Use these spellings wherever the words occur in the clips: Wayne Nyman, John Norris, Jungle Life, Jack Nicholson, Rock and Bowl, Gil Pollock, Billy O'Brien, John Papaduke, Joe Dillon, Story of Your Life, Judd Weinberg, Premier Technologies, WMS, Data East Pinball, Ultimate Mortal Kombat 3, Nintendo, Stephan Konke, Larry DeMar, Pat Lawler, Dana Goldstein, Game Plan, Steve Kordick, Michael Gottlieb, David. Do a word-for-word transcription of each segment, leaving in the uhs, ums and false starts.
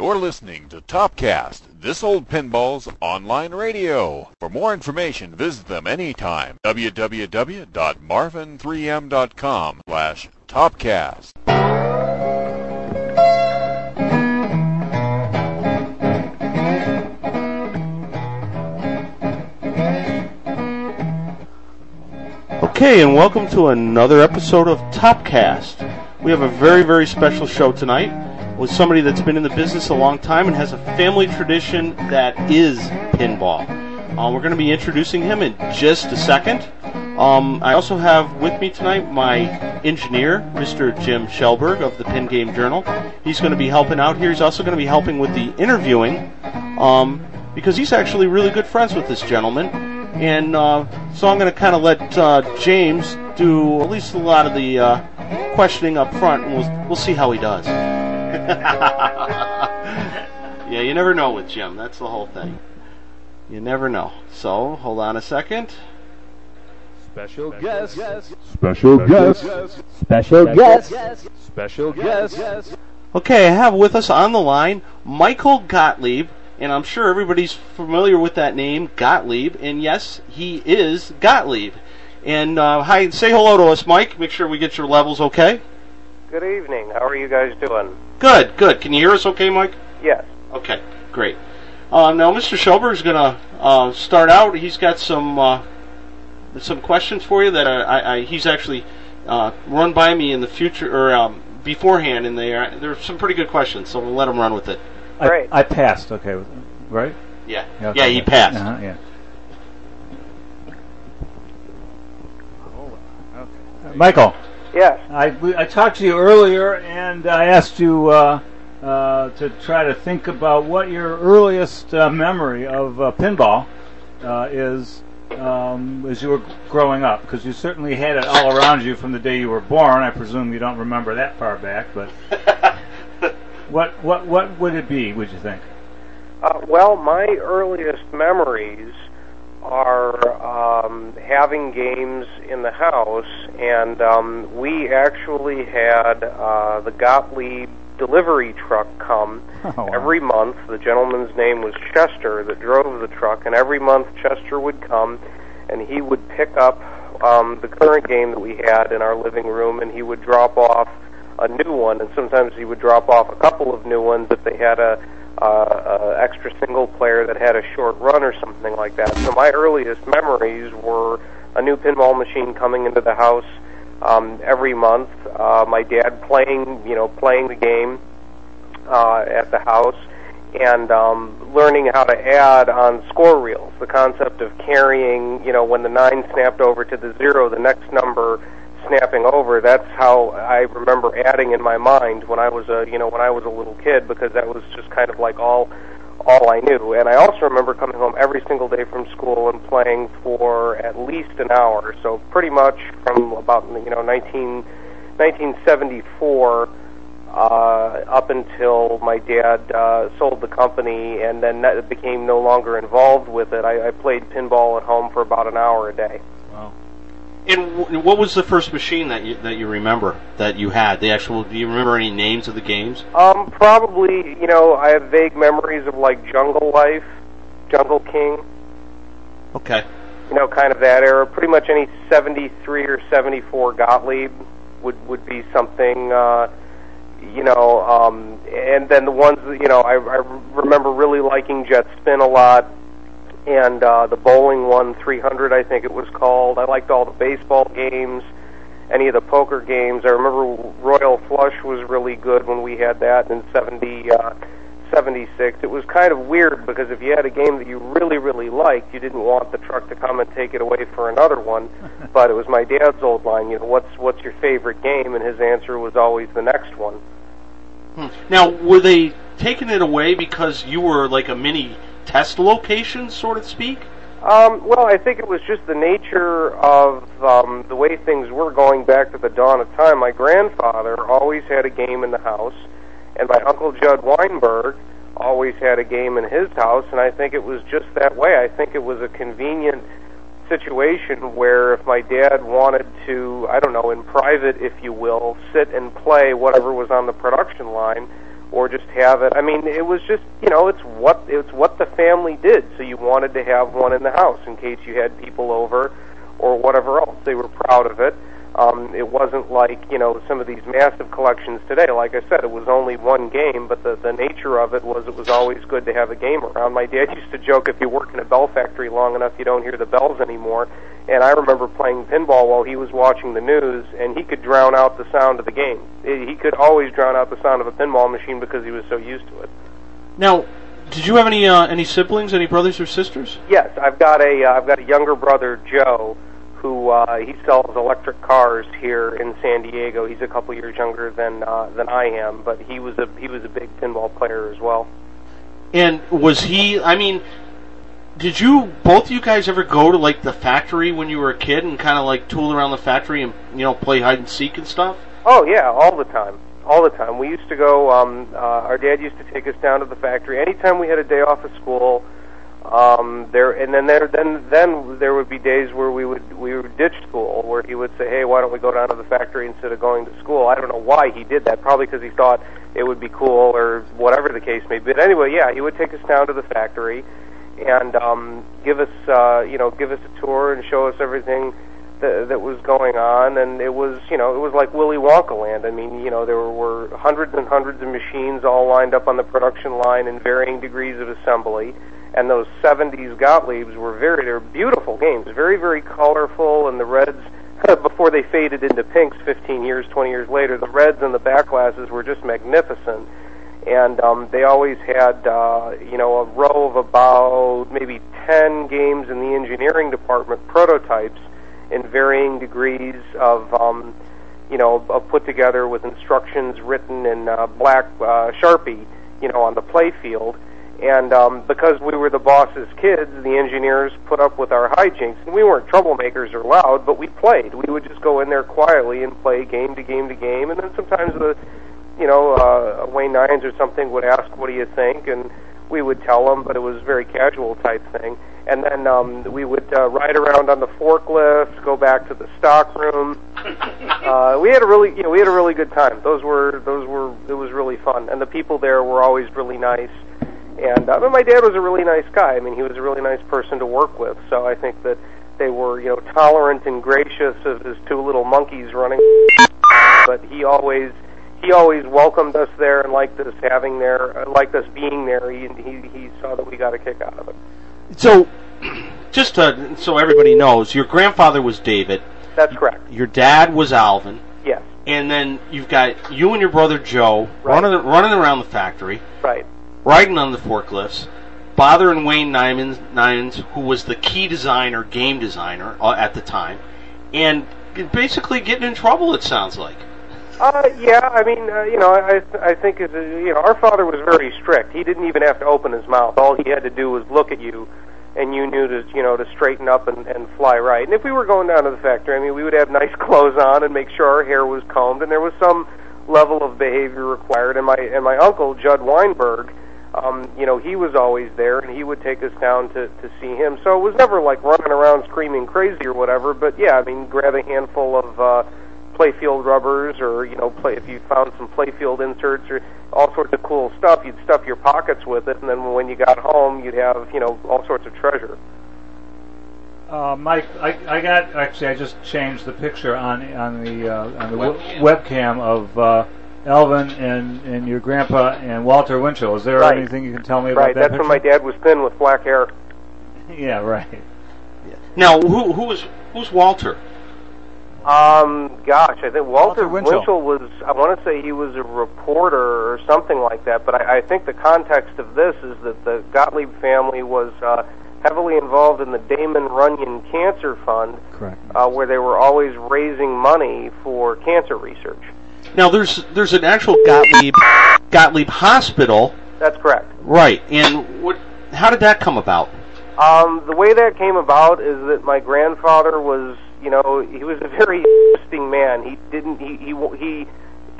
You're listening to Topcast, This Old Pinball's online radio. For more information, visit them anytime. www.marvin3m.com slash Topcast. Okay, and welcome to another episode of Topcast. We have a very, very special show tonight with somebody that's been in the business a long time and has a family tradition that is pinball. Uh, we're going to be introducing him in just a second. Um, I also have with me tonight my engineer, Mister Jim Schelberg of the Pin Game Journal. He's going to be helping out here. He's also going to be helping with the interviewing um, because he's actually really good friends with this gentleman. And uh, so I'm going to kind of let uh, James do at least a lot of the uh, questioning up front, and we'll, we'll see how he does. Yeah, you never know with Jim. That's the whole thing. You never know. So, hold on a second. Special guest. Special guest. Special guest. Special guest. Okay, I have with us on the line Michael Gottlieb, and I'm sure everybody's familiar with that name, Gottlieb, and yes, he is Gottlieb. And uh, hi, say hello to us, Mike. Make sure we get your levels okay. Good evening. How are you guys doing? Good, good. Can you hear us okay, Mike? Yes. Okay, great. Uh, now, Mister Schelberg's going to uh, start out. He's got some uh, some questions for you that I, I, he's actually uh, run by me in the future or um, beforehand, and they are they're some pretty good questions. So we'll let him run with it. Great. I, I passed. Okay, right? Yeah. Yeah. Okay. Yeah, he passed. Uh-huh, yeah. Okay. Michael. Yes. I, I talked to you earlier, and I asked you uh, uh, to try to think about what your earliest uh, memory of uh, pinball uh, is um, as you were growing up, because you certainly had it all around you from the day you were born. I presume you don't remember that far back, but what what what would it be, would you think? Uh, well, my earliest memories are um, having games in the house, and um, we actually had uh, the Gottlieb delivery truck come oh, wow. every month. The gentleman's name was Chester that drove the truck, and every month Chester would come, and he would pick up um, the current game that we had in our living room, and he would drop off a new one, and sometimes he would drop off a couple of new ones if they had a Uh, uh, extra single player that had a short run or something like that. So my earliest memories were a new pinball machine coming into the house um, every month, uh, my dad playing, you know, playing the game uh, at the house, and um, learning how to add on score reels. The concept of carrying, you know, when the nine snapped over to the zero, the next number snapping over. That's how I remember adding in my mind when I was a you know when I was a little kid, because that was just kind of like all all I knew. And I also remember coming home every single day from school and playing for at least an hour. So pretty much from about you know nineteen seventy-four uh, up until my dad uh, sold the company and then became no longer involved with it. I, I played pinball at home for about an hour a day. Wow. And what was the first machine that you that you remember that you had? The actual, do you remember any names of the games? Um, probably, you know, I have vague memories of like Jungle Life, Jungle King. Okay. You know, kind of that era. Pretty much any seventy-three or seventy-four Gottlieb would would be something. Uh, you know, um, and then the ones that, you know, I, I remember really liking Jet Spin a lot. And uh, the bowling one, three hundred, I think it was called. I liked all the baseball games, any of the poker games. I remember Royal Flush was really good when we had that in seventy, uh, seventy-six. It was kind of weird because if you had a game that you really, really liked, you didn't want the truck to come and take it away for another one. But it was my dad's old line, you know, what's what's your favorite game? And his answer was always the next one. Hmm. Now, were they taking it away because you were like a mini test location, so to speak? Um, well, I think it was just the nature of um, the way things were going back to the dawn of time. My grandfather always had a game in the house, and my Uncle Judd Weinberg always had a game in his house, and I think it was just that way. I think it was a convenient situation where if my dad wanted to, I don't know, in private, if you will, sit and play whatever was on the production line, or just have it. I mean, it was just, you know, it's what it's what the family did, so you wanted to have one in the house in case you had people over or whatever else. They were proud of it. Um, it wasn't like, you know, some of these massive collections today. Like I said, it was only one game, but the, the nature of it was it was always good to have a game around. My dad used to joke, if you work in a bell factory long enough, you don't hear the bells anymore. And I remember playing pinball while he was watching the news, and he could drown out the sound of the game. He could always drown out the sound of a pinball machine because he was so used to it. Now, did you have any uh, any siblings, any brothers or sisters? Yes, I've got a uh, I've got a younger brother, Joe, who uh, he sells electric cars here in San Diego. He's a couple years younger than uh, than I am, but he was a he was a big pinball player as well. And was he? I mean, did you both of you guys ever go to like the factory when you were a kid and kind of like tool around the factory and, you know, play hide and seek and stuff? Oh yeah, all the time, all the time. We used to go. Um, uh, our dad used to take us down to the factory anytime we had a day off of school. Um, there and then there then then there would be days where we would we would ditch school, where he would say, hey, why don't we go down to the factory instead of going to school? I don't know why he did that. Probably because he thought it would be cool or whatever the case may be. But anyway, yeah, he would take us down to the factory and um, give us uh, you know give us a tour and show us everything that, that was going on. And it was you know it was like Willy Wonka land. I mean, you know there were hundreds and hundreds of machines all lined up on the production line in varying degrees of assembly. And those seventies Gottliebs were very, they were beautiful games, very, very colorful, and the reds, before they faded into pinks fifteen years, twenty years later, the reds and the back glasses were just magnificent. And um, they always had, uh, you know, a row of about maybe ten games in the engineering department, prototypes in varying degrees of, um, you know, put together with instructions written in uh, black uh, Sharpie, you know, on the play field. And um, because we were the boss's kids, the engineers put up with our hijinks. And we weren't troublemakers or loud, but we played. We would just go in there quietly and play game to game to game. And then sometimes the, you know, uh, Wayne Nines or something would ask, "What do you think?" And we would tell them, but it was a very casual type thing. And then um, we would uh, ride around on the forklift, go back to the stockroom. Uh, we had a really, you know, we had a really good time. Those were, those were, it was really fun. And the people there were always really nice. And uh, but my dad was a really nice guy. I mean, he was a really nice person to work with. So I think that they were, you know, tolerant and gracious of his two little monkeys running. But he always he always welcomed us there and liked us having there, liked us being there. He he, he saw that we got a kick out of it. So, just to, so everybody knows, your grandfather was David. That's correct. Your dad was Alvin. Yes. And then you've got you and your brother Joe right. running running around the factory. Right. Riding on the forklifts, bothering Wayne Nyman, who was the key designer, game designer uh, at the time, and basically getting in trouble, it sounds like. Uh, yeah, I mean, uh, you know, I I think it's, uh, you know, our father was very strict. He didn't even have to open his mouth. All he had to do was look at you, and you knew to, you know, to straighten up and, and fly right. And if we were going down to the factory, I mean, we would have nice clothes on and make sure our hair was combed, and there was some level of behavior required. And my, and my uncle, Judd Weinberg, Um, you know, he was always there, and he would take us down to, to see him. So it was never like running around screaming crazy or whatever. But yeah, I mean, grab a handful of uh, playfield rubbers, or you know, play if you found some playfield inserts or all sorts of cool stuff. You'd stuff your pockets with it, and then when you got home, you'd have you know all sorts of treasure. Uh, Mike, I, I got actually, I just changed the picture on on the uh, on the webcam, webcam of. Uh, Alvin and, and your grandpa and Walter Winchell. Is there right. anything you can tell me about right. that? Right, that's picture? When my dad was thin with black hair. Yeah, right. Yeah. Now, who who was who's Walter? Um, gosh, I think Walter, Walter Winchell. Winchell was. I want to say he was a reporter or something like that. But I, I think the context of this is that the Gottlieb family was uh, heavily involved in the Damon Runyon Cancer Fund, correct? Uh, where they were always raising money for cancer research. Now, there's there's an actual Gottlieb Gottlieb Hospital. That's correct. Right. And what? How did that come about? Um, the way that came about is that my grandfather was, you know, he was a very interesting man. He didn't. He he he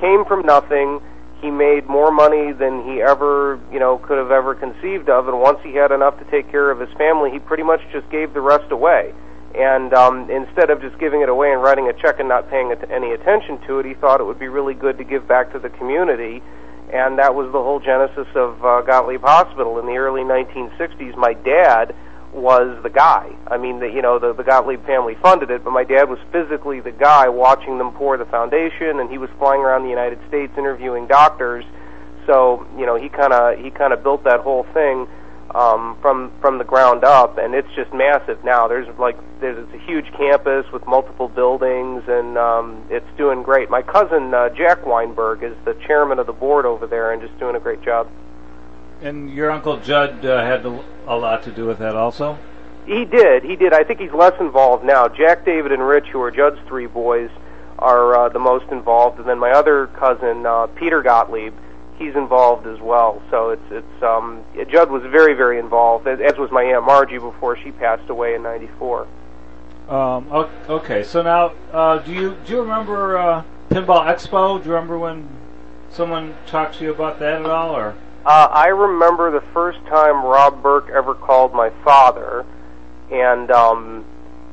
came from nothing. He made more money than he ever, you know, could have ever conceived of. And once he had enough to take care of his family, he pretty much just gave the rest away. And um, instead of just giving it away and writing a check and not paying any attention to it, he thought it would be really good to give back to the community. And that was the whole genesis of uh, Gottlieb Hospital. In the early nineteen sixties, my dad was the guy. I mean, the, you know, the, the Gottlieb family funded it, but my dad was physically the guy watching them pour the foundation, and he was flying around the United States interviewing doctors. So, you know, he kind of he kind of built that whole thing um, from from the ground up, and it's just massive now. There's like there's it's a huge campus with multiple buildings, and um, it's doing great. My cousin uh, Jack Weinberg is the chairman of the board over there, and just doing a great job. And your Uncle Judd uh, had a lot to do with that also? He did. He did. I think he's less involved now. Jack, David, and Rich, who are Judd's three boys, are uh, the most involved. And then my other cousin, uh, Peter Gottlieb, he's involved as well. So it's it's um, Judd was very, very involved, as was my Aunt Margie before she passed away in ninety-four. Um, okay. So now, uh, do you do you remember uh, Pinball Expo? Do you remember when someone talked to you about that at all, or...? Uh, I remember the first time Rob Berk ever called my father, and um,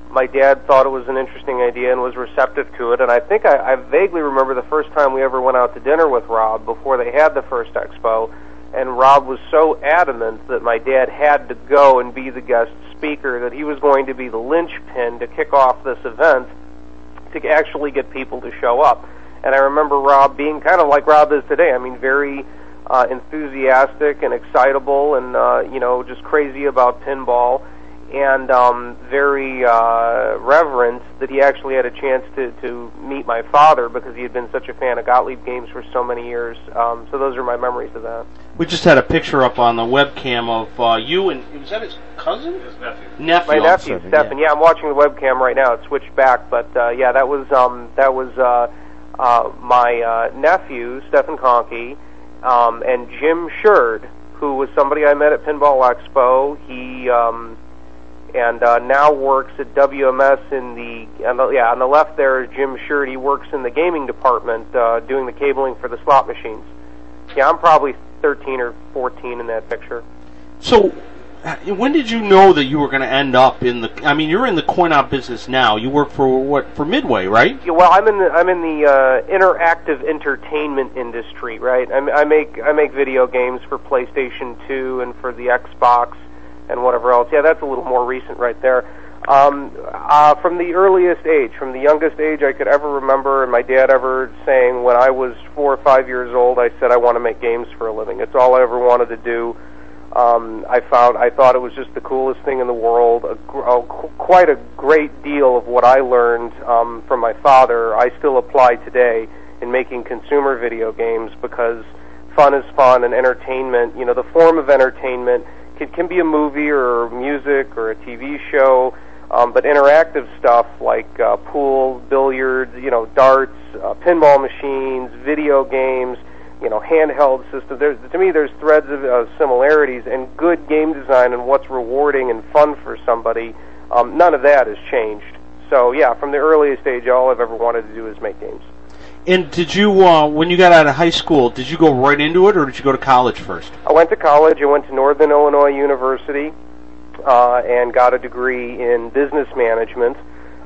my dad thought it was an interesting idea and was receptive to it, and I think I, I vaguely remember the first time we ever went out to dinner with Rob before they had the first expo, and Rob was so adamant that my dad had to go and be the guest speaker, that he was going to be the linchpin to kick off this event to actually get people to show up. And I remember Rob being kind of like Rob is today, I mean, very... Uh, enthusiastic and excitable and, uh, you know, just crazy about pinball, and um, very uh, reverent that he actually had a chance to, to meet my father because he had been such a fan of Gottlieb games for so many years. Um, so those are my memories of that. We just had a picture up on the webcam of uh, you and, was that his cousin? His nephew. Nephew. My nephew, Stephan. Yeah. yeah, I'm watching the webcam right now. It switched back, but uh, yeah, that was, um, that was uh, uh, my uh, nephew, Stephan Konke, Um, and Jim Shirty, who was somebody I met at Pinball Expo. He um, and uh, now works at W M S in the, on the yeah on the left there is Jim Shirty, works in the gaming department uh, doing the cabling for the slot machines. Yeah, I'm probably thirteen or fourteen in that picture. So, when did you know that you were going to end up in the? I mean, you're in the coin-op business now. You work for what? For Midway, right? Yeah, well, I'm in the I'm in the uh, interactive entertainment industry, right? I, I make I make video games for PlayStation two and for the Xbox and whatever else. Yeah, that's a little more recent, right there. Um, uh, from the earliest age, from the youngest age I could ever remember, and my dad ever saying when I was four or five years old, I said I want to make games for a living. It's all I ever wanted to do. Um, I found I thought it was just the coolest thing in the world. A, a, quite a great deal of what I learned um, from my father, I still apply today in making consumer video games, because fun is fun, and entertainment, you know, the form of entertainment can, can be a movie or music or a T V show, um, but interactive stuff like uh, pool, billiards, you know, darts, uh, pinball machines, video games, you know, handheld systems. There's, to me, there's threads of uh, similarities, and good game design and what's rewarding and fun for somebody, um, none of that has changed. So, yeah, from the earliest age, all I've ever wanted to do is make games. And did you, uh, when you got out of high school, did you go right into it, or did you go to college first? I went to college. I went to Northern Illinois University uh, and got a degree in business management.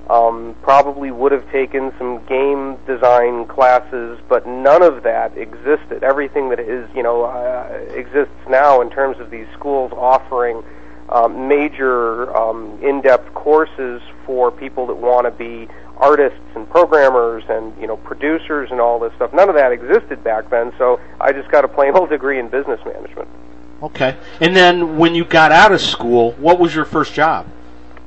Um, probably would have taken some game design classes, but none of that existed. Everything that is, you know, uh, exists now in terms of these schools offering um, major um, in-depth courses for people that want to be artists and programmers and, you know, producers and all this stuff. None of that existed back then, so I just got a plain old degree in business management. Okay. And then when you got out of school, what was your first job?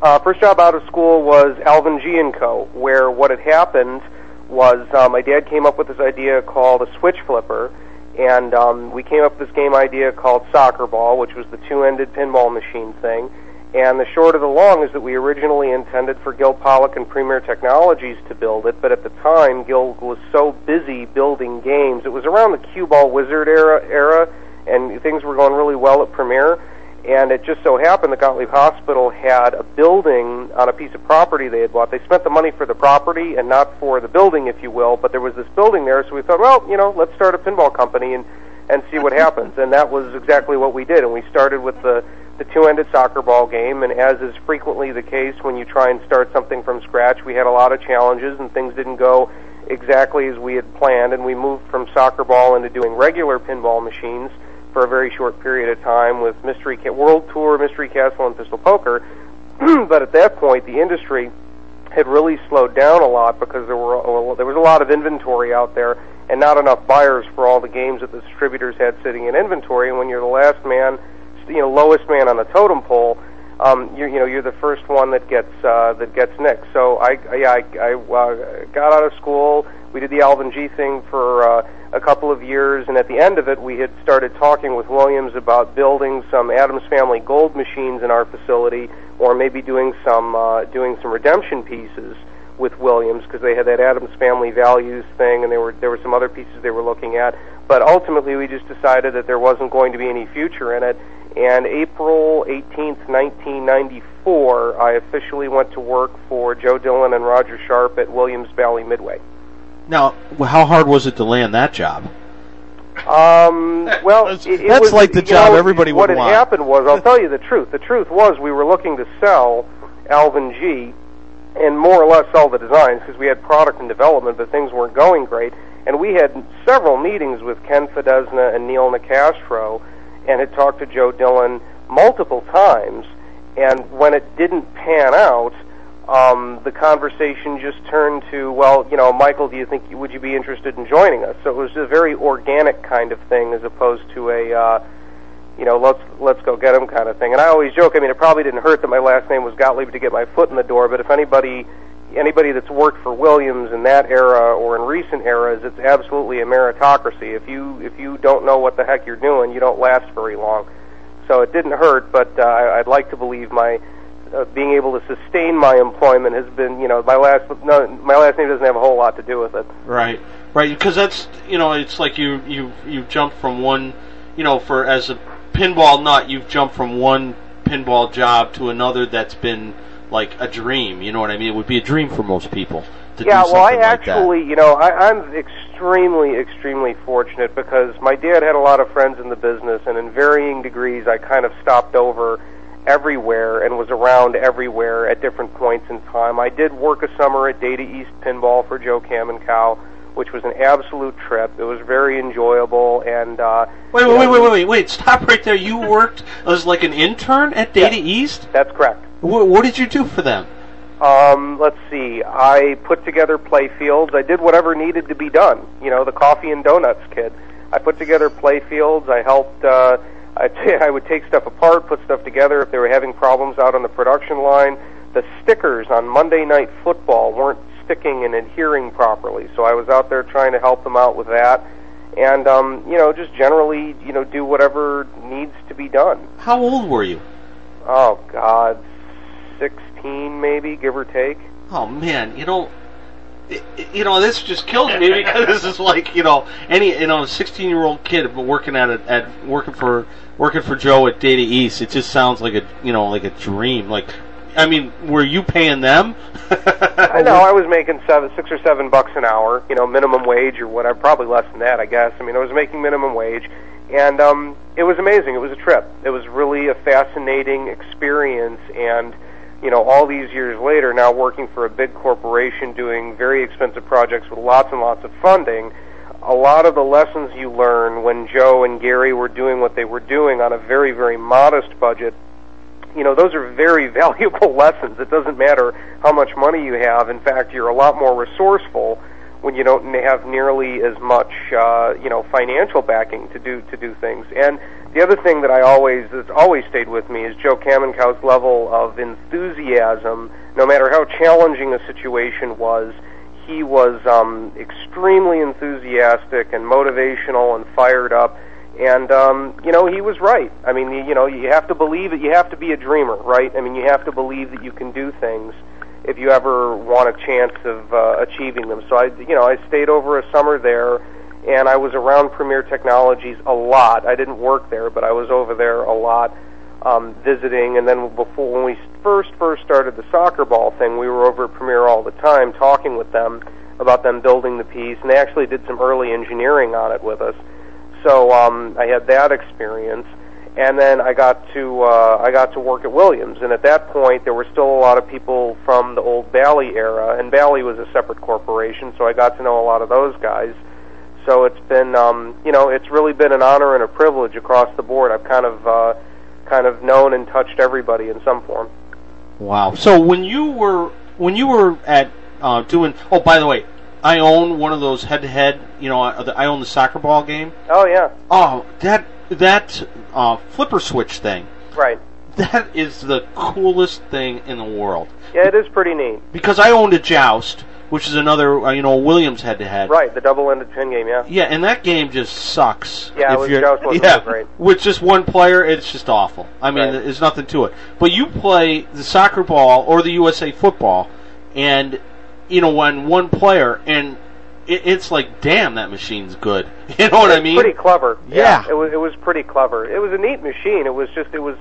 Uh, first job out of school was Alvin G and Co., where what had happened was uh, my dad came up with this idea called a switch flipper, and um, we came up with this game idea called Soccer Ball, which was the two-ended pinball machine thing. And the short of the long is that we originally intended for Gil Pollock and Premier Technologies to build it, but at the time Gil was so busy building games. It was around the Cue Ball Wizard era, era, and things were going really well at Premier. And it just so happened the Gottlieb Hospital had a building on a piece of property they had bought. They spent the money for the property and not for the building, if you will, but there was this building there, so we thought, well, you know, let's start a pinball company and, and see what happens. And that was exactly what we did. And we started with the, the two-ended soccer ball game, and as is frequently the case when you try and start something from scratch, we had a lot of challenges and things didn't go exactly as we had planned, and we moved from Soccer Ball into doing regular pinball machines for a very short period of time with Mystery Ca- World Tour, Mystery Castle, and Pistol Poker. But at that point, the industry had really slowed down a lot because there were there was a lot of inventory out there and not enough buyers for all the games that the distributors had sitting in inventory. And when you're the last man, you know, lowest man on the totem pole, um, you you know, you're the first one that gets uh, that gets nicked. So I yeah, I, I uh, got out of school. We did the Alvin G thing for uh, a couple of years, and at the end of it, we had started talking with Williams about building some Adams Family gold machines in our facility, or maybe doing some uh, doing some redemption pieces with Williams, because they had that Adams Family values thing, and they were, there were some other pieces they were looking at. But ultimately, we just decided that there wasn't going to be any future in it. And April eighteenth, nineteen ninety-four, I officially went to work for Joe Dillon and Roger Sharp at Williams Valley Midway. Now, how hard was it to land that job? Um, well, that's, it, it that's was, like the job know, everybody would want. What had happened was, I'll tell you the truth. The truth was we were looking to sell Alvin G and more or less all the designs because we had product in development, but things weren't going great. And we had several meetings with Ken Fedesna and Neil Nicastro and had talked to Joe Dillon multiple times. And when it didn't pan out, Um, the conversation just turned to, well, you know, Michael, do you think, would you be interested in joining us? So it was a very organic kind of thing as opposed to a, uh, you know, let's let's go get him kind of thing. And I always joke, I mean, it probably didn't hurt that my last name was Gottlieb to get my foot in the door, but if anybody anybody that's worked for Williams in that era or in recent eras, it's absolutely a meritocracy. If you, if you don't know what the heck you're doing, you don't last very long. So it didn't hurt, but uh, I'd like to believe my... Uh, being able to sustain my employment has been, you know, my last no, my last name doesn't have a whole lot to do with it. Right, right, because that's, you know, it's like you you you jump from one, you know, for as a pinball nut, you've jumped from one pinball job to another that's been like a dream. You know what I mean? It would be a dream for most people to yeah, do something well, I like actually, that. You know, I, I'm extremely, extremely fortunate because my dad had a lot of friends in the business, and in varying degrees, I kind of stopped over everywhere and was around everywhere at different points in time. I did work a summer at Data East Pinball for Joe Kamenkow, which was an absolute trip. It was very enjoyable. And uh, wait, wait, wait, wait, wait, wait! Stop right there. You worked as like an intern at Data yeah, East? That's correct. What, what did you do for them? Um, let's see. I put together play fields. I did whatever needed to be done. You know, the coffee and donuts kid. I put together play fields. I helped. Uh, I, t- I would take stuff apart, put stuff together if they were having problems out on the production line. The stickers on Monday Night Football weren't sticking and adhering properly, so I was out there trying to help them out with that. And, um, you know, just generally, you know, do whatever needs to be done. How old were you? Oh, God, sixteen maybe, give or take. Oh, man, you know... You know, this just kills me because this is like, you know, any you know, a sixteen-year-old kid working at a, at working for working for Joe at Data East. It just sounds like a you know like a dream. Like, I mean, were you paying them? I know I was making seven, six or seven bucks an hour. You know, minimum wage or whatever, probably less than that, I guess. I mean, I was making minimum wage, and um, it was amazing. It was a trip. It was really a fascinating experience, and you know, all these years later, now working for a big corporation doing very expensive projects with lots and lots of funding, a lot of the lessons you learn when Joe and Gary were doing what they were doing on a very, very modest budget, you know, those are very valuable lessons. It doesn't matter how much money you have. In fact, you're a lot more resourceful when you don't have nearly as much, uh, you know, financial backing to do to do things. And the other thing that I always, that's always stayed with me is Joe Kamenkow's level of enthusiasm. No matter how challenging a situation was, he was um, extremely enthusiastic and motivational and fired up. And, um, you know, he was right. I mean, you know, you have to believe it. You have to be a dreamer, right? I mean, you have to believe that you can do things if you ever want a chance of uh, achieving them. So, I, you know, I stayed over a summer there, and I was around Premier Technologies a lot. I didn't work there, but I was over there a lot um, visiting. And then before, when we first, first started the soccer ball thing, we were over at Premier all the time talking with them about them building the piece, and they actually did some early engineering on it with us. So um, I had that experience. And then I got to uh, I got to work at Williams, and at that point there were still a lot of people from the old Bally era, and Bally was a separate corporation, so I got to know a lot of those guys. So it's been, um, you know, it's really been an honor and a privilege across the board. I've kind of uh, kind of known and touched everybody in some form. Wow. So when you were when you were at uh, doing, oh, by the way, I own one of those head-to-head, you know, I own the soccer ball game. Oh, yeah. Oh, that. That uh, flipper switch thing, right? That is the coolest thing in the world. Yeah, it is pretty neat. Because I owned a Joust, which is another, uh, you know, Williams head-to-head. Right, the double-ended pin game, yeah. Yeah, and that game just sucks. Yeah, if it was, Joust wasn't yeah, great. With just one player, it's just awful. I mean, right. There's nothing to it. But you play the soccer ball or the U S A football, and, you know, when one player, and it's like, damn, that machine's good. You know what I mean? Pretty clever. Yeah. yeah. It was it was pretty clever. It was a neat machine. It was just, it was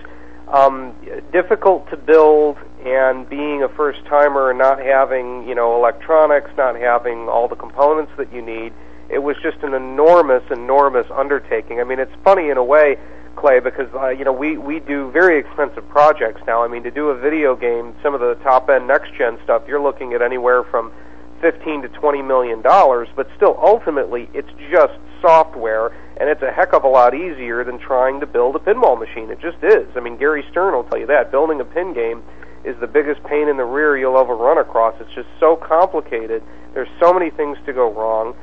um, difficult to build, and being a first-timer and not having, you know, electronics, not having all the components that you need, it was just an enormous, enormous undertaking. I mean, it's funny in a way, Clay, because, uh, you know, we, we do very expensive projects now. I mean, to do a video game, some of the top-end next-gen stuff, you're looking at anywhere from fifteen to twenty million dollars, but still ultimately it's just software, and it's a heck of a lot easier than trying to build a pinball machine. It just is. I mean, Gary Stern will tell you that building a pin game is the biggest pain in the rear you'll ever run across. It's just so complicated. There's so many things to go wrong,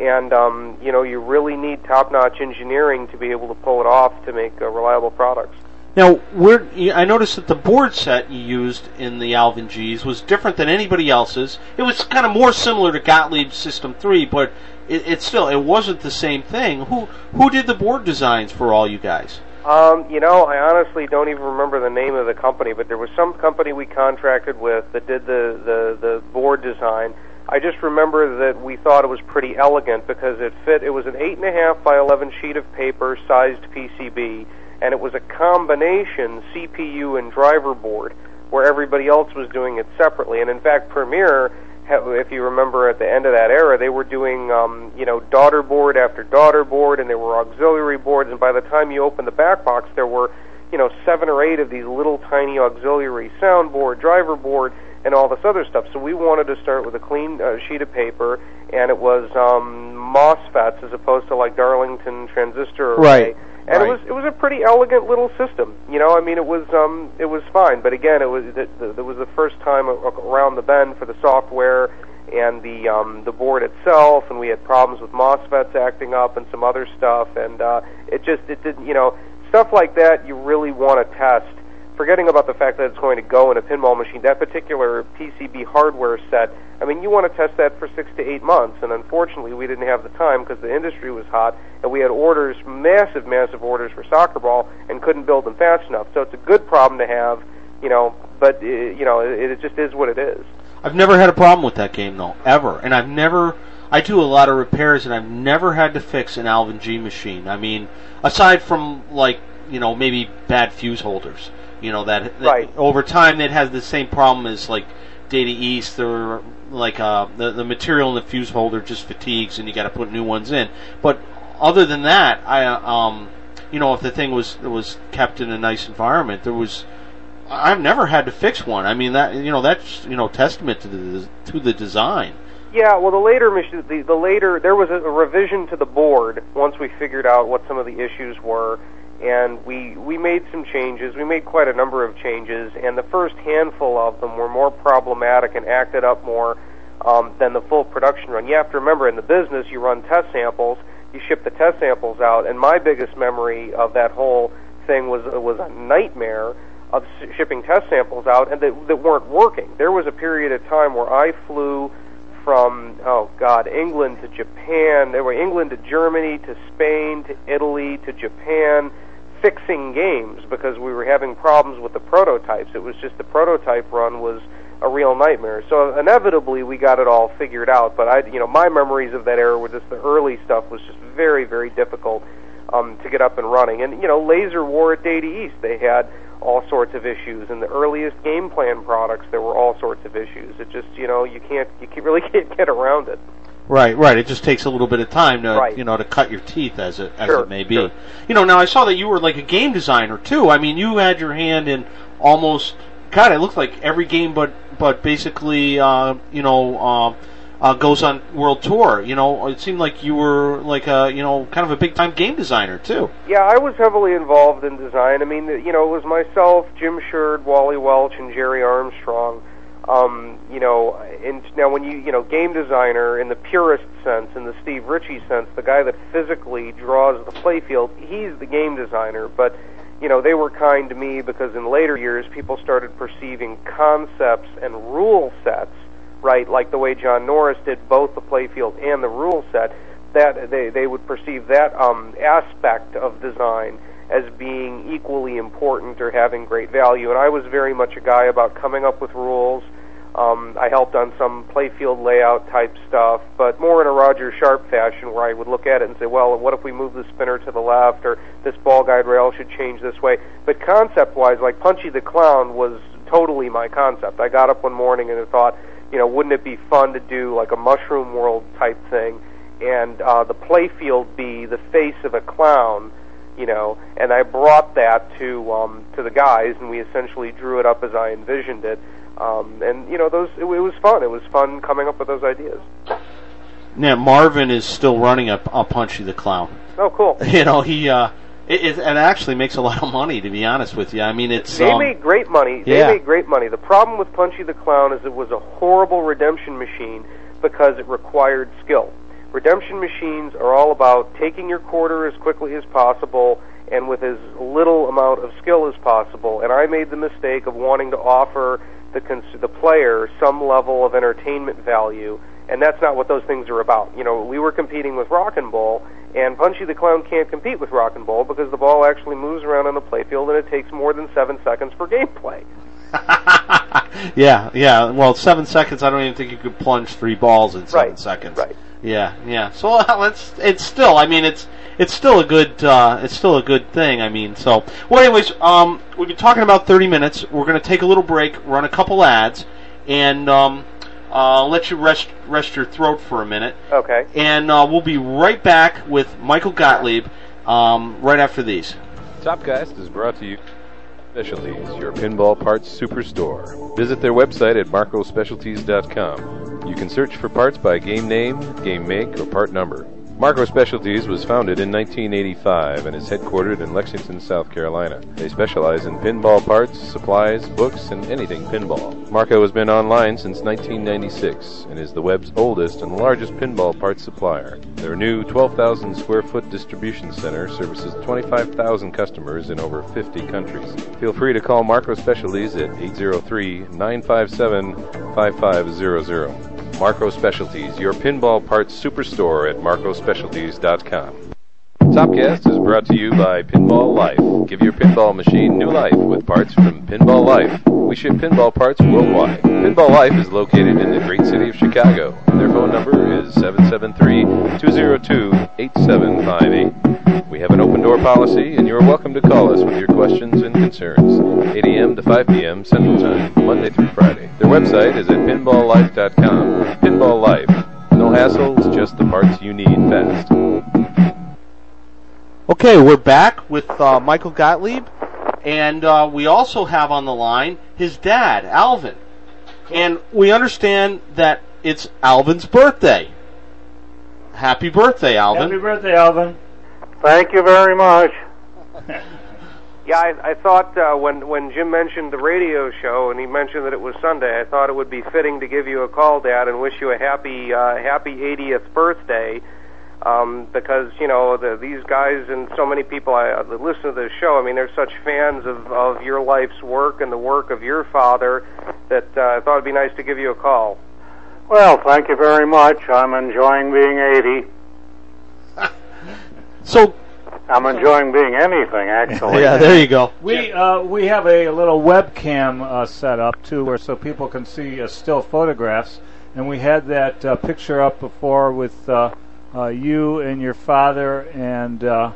and um, you know, you really need top-notch engineering to be able to pull it off to make uh, reliable products. Now, we're, I noticed that the board set you used in the Alvin G's was different than anybody else's. It was kind of more similar to Gottlieb's System three, but it, it still it wasn't the same thing. Who who did the board designs for all you guys? Um, you know, I honestly don't even remember the name of the company, but there was some company we contracted with that did the, the, the board design. I just remember that we thought it was pretty elegant because it fit. It was an eight and a half by eleven sheet of paper sized P C B. And it was a combination C P U and driver board where everybody else was doing it separately. And in fact, Premier, if you remember at the end of that era, they were doing, um, you know, daughter board after daughter board, and there were auxiliary boards. And by the time you opened the back box, there were, you know, seven or eight of these little tiny auxiliary sound board, driver board, and all this other stuff. So we wanted to start with a clean uh, sheet of paper, and it was um, MOSFETs as opposed to like Darlington transistor array. Right. And right. it was it was a pretty elegant little system, you know. I mean, it was um it was fine, but again, it was it, it was the first time around the bend for the software and the um the board itself, and we had problems with MOSFETs acting up and some other stuff, and uh, it just it didn't, you know, stuff like that. You really want to test, forgetting about the fact that it's going to go in a pinball machine. That particular P C B hardware set, I mean, you want to test that for six to eight months, and unfortunately we didn't have the time because the industry was hot, and we had orders, massive, massive orders for soccer ball, and couldn't build them fast enough. So it's a good problem to have, you know, but, it, you know, it, it just is what it is. I've never had a problem with that game, though, ever, and I've never... I do a lot of repairs, and I've never had to fix an Alvin G machine. I mean, aside from, like, you know, maybe bad fuse holders. You know, that, that right. Over time it has the same problem as like Data East, or like uh, the the material in the fuse holder just fatigues, and you got to put new ones in. But other than that, I um, you know, if the thing was was kept in a nice environment, there was I've never had to fix one. I mean, that, you know, that's, you know, testament to the to the design. Yeah, well, the later the, the later there was a revision to the board once we figured out what some of the issues were. And we, we made some changes. We made quite a number of changes, and the first handful of them were more problematic and acted up more um, than the full production run. You have to remember, in the business, you run test samples, you ship the test samples out, and my biggest memory of that whole thing was was a nightmare of shipping test samples out and that, that weren't working. There was a period of time where I flew from, oh, God, England to Japan. There were England to Germany to Spain to Italy to Japan, fixing games because we were having problems with the prototypes. It was just the prototype run was a real nightmare. So inevitably we got it all figured out, but I, you know, my memories of that era were just the early stuff was just very, very difficult um, to get up and running. And, you know, Laser War at Data East, they had all sorts of issues. In the earliest game plan products, there were all sorts of issues. It just, you know, you can't, you really can't get around it. Right, right. It just takes a little bit of time to, right. you know, to cut your teeth as it as sure, it may be. Sure. You know, now I saw that you were like a game designer too. I mean, you had your hand in almost, God, it looked like every game, but but basically, uh, you know, uh, uh, goes on World Tour. You know, it seemed like you were like a, you know, kind of a big time game designer too. Yeah, I was heavily involved in design. I mean, you know, it was myself, Jim Shirty, Wally Welch, and Jerry Armstrong. Um, you know, and now when you, you know, game designer in the purest sense, in the Steve Ritchie sense, the guy that physically draws the playfield, he's the game designer. But, you know, they were kind to me because in later years people started perceiving concepts and rule sets, right, like the way John Norris did both the playfield and the rule set, that they, they would perceive that um, aspect of design as being equally important or having great value. And I was very much a guy about coming up with rules. Um, I helped on some playfield layout type stuff, but more in a Roger Sharp fashion where I would look at it and say, well, what if we move the spinner to the left, or this ball guide rail should change this way. But concept-wise, like Punchy the Clown was totally my concept. I got up one morning and I thought, you know, wouldn't it be fun to do like a Mushroom World type thing and uh, the playfield be the face of a clown, you know, and I brought that to um, to the guys, and we essentially drew it up as I envisioned it. Um, and, you know, those it, it was fun. It was fun coming up with those ideas. Now, Marvin is still running a, a Punchy the Clown. Oh, cool. You know, he uh, it, it, it actually makes a lot of money, to be honest with you. I mean, it's... They um, made great money. They yeah. made great money. The problem with Punchy the Clown is it was a horrible redemption machine because it required skill. Redemption machines are all about taking your quarter as quickly as possible and with as little amount of skill as possible. And I made the mistake of wanting to offer the cons- the player some level of entertainment value, and that's not what those things are about. You know, we were competing with Rock and Bowl, and Punchy the Clown can't compete with Rock and Bowl because the ball actually moves around on the playfield and it takes more than seven seconds per gameplay. yeah, yeah. Well, seven seconds, I don't even think you could plunge three balls in seven right, seconds. Right. Yeah, yeah. So it's it's still. I mean, it's it's still a good uh, it's still a good thing. I mean, so well. Anyways, um, we've been talking about thirty minutes. We're gonna take a little break, run a couple ads, and um, uh, let you rest rest your throat for a minute. Okay. And uh, we'll be right back with Michael Gottlieb um, right after these. Topcast is brought to you. Specialties, your pinball parts superstore. Visit their website at marco specialties dot com. You can search for parts by game name, game make, or part number. Marco Specialties was founded in nineteen eighty-five and is headquartered in Lexington, South Carolina. They specialize in pinball parts, supplies, books, and anything pinball. Marco has been online since nineteen ninety-six and is the web's oldest and largest pinball parts supplier. Their new twelve thousand square foot distribution center services twenty-five thousand customers in over fifty countries. Feel free to call Marco Specialties at eight zero three, nine five seven, five five zero zero. Marco Specialties, your pinball parts superstore at marco specialties dot com. Topcast is brought to you by Pinball Life. Give your pinball machine new life with parts from Pinball Life. We ship pinball parts worldwide. Pinball Life is located in the great city of Chicago. Their phone number is seven seven three, two zero two, eight seven five eight. We have an open door policy, and you're welcome to call us with your questions and concerns. eight a.m. to five p.m. Central Time, Monday through Friday. Their website is at pinball life dot com. Pinball Life. No hassles, just the parts you need fast. Okay, we're back with uh, Michael Gottlieb, and uh, we also have on the line his dad, Alvin. And we understand that it's Alvin's birthday. Happy birthday, Alvin. Happy birthday, Alvin. Thank you very much. Yeah, I, I thought uh, when, when Jim mentioned the radio show and he mentioned that it was Sunday, I thought it would be fitting to give you a call, Dad, and wish you a happy uh, happy eightieth birthday um, because, you know, the, these guys and so many people I, that listen to this show, I mean, they're such fans of, of your life's work and the work of your father that uh, I thought it would be nice to give you a call. Well, thank you very much. I'm enjoying being eighty. So... I'm enjoying being anything, actually. Yeah, there you go. We uh, we have a little webcam uh, set up, too, where so people can see uh, still photographs. And we had that uh, picture up before with uh, uh, you and your father and... Uh,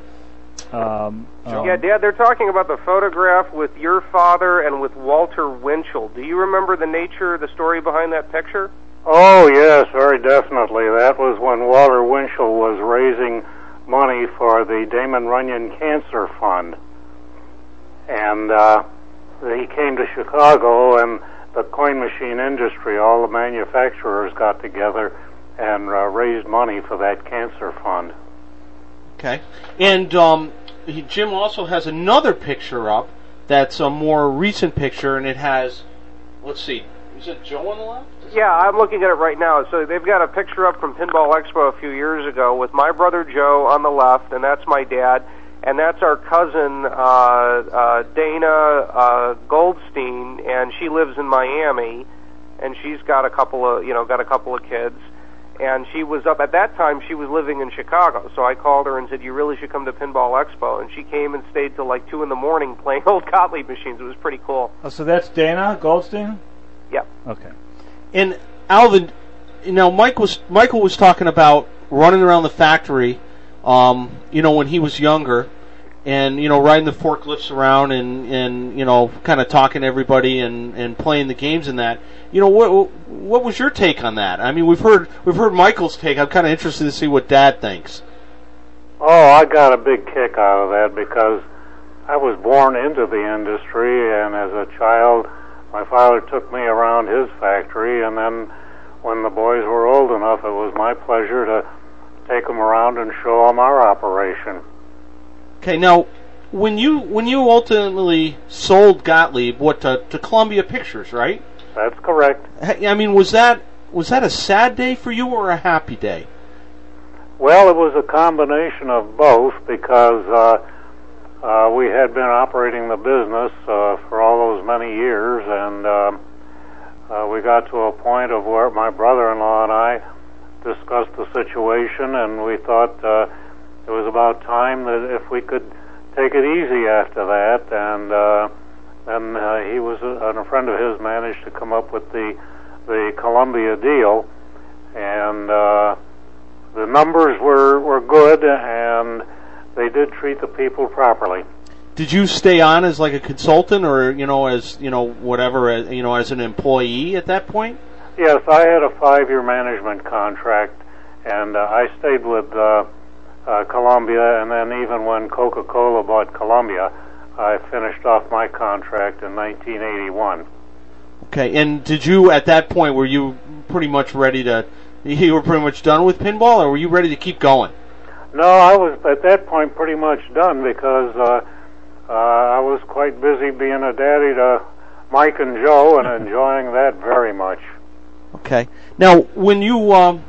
um, um, yeah, Dad, they're talking about the photograph with your father and with Walter Winchell. Do you remember the nature, the story behind that picture? Oh, yes, very definitely. That was when Walter Winchell was raising money for the Damon Runyon Cancer Fund. And uh, he came to Chicago, and the coin machine industry, all the manufacturers got together and uh, raised money for that cancer fund. Okay. And um, he, Jim also has another picture up that's a more recent picture, and it has, let's see, is it Joe on the left? Yeah, I'm looking at it right now. So they've got a picture up from Pinball Expo a few years ago with my brother Joe on the left, and that's my dad, and that's our cousin uh, uh, Dana uh, Goldstein, and she lives in Miami, and she's got a couple of you know got a couple of kids, and she was up at that time. She was living in Chicago, so I called her and said, "You really should come to Pinball Expo." And she came and stayed till like two in the morning playing old Gottlieb machines. It was pretty cool. Oh, so that's Dana Goldstein. Yep. Okay. And Alvin, you know, Mike was Michael was talking about running around the factory, um, you know, when he was younger, and you know, riding the forklifts around and, and you know, kind of talking to everybody and, and playing the games and that. You know, what what was your take on that? I mean, we've heard we've heard Michael's take. I'm kind of interested to see what Dad thinks. Oh, I got a big kick out of that because I was born into the industry, and as a child, my father took me around his factory, and then when the boys were old enough, it was my pleasure to take them around and show them our operation. Okay, now, when you when you ultimately sold Gottlieb, what, to, to Columbia Pictures, right? That's correct. I mean, was that was that a sad day for you or a happy day? Well, it was a combination of both because uh, Uh, we had been operating the business uh, for all those many years, and uh, uh, we got to a point of where my brother-in-law and I discussed the situation, and we thought uh, it was about time that if we could take it easy after that, and uh, then uh, he was, uh, and a friend of his managed to come up with the, the Columbia deal, and uh, the numbers were, were good, and they did treat the people properly. Did you stay on as like a consultant, or you know, as you know, whatever, as, you know, as an employee at that point? Yes, I had a five-year management contract, and uh, I stayed with uh, uh, Columbia. And then even when Coca-Cola bought Columbia, I finished off my contract in nineteen eighty-one. Okay, and did you at that point were you pretty much ready to? You were pretty much done with pinball, or were you ready to keep going? No, I was at that point pretty much done because uh, uh, I was quite busy being a daddy to Mike and Joe and enjoying that very much. Okay. Now, when you um,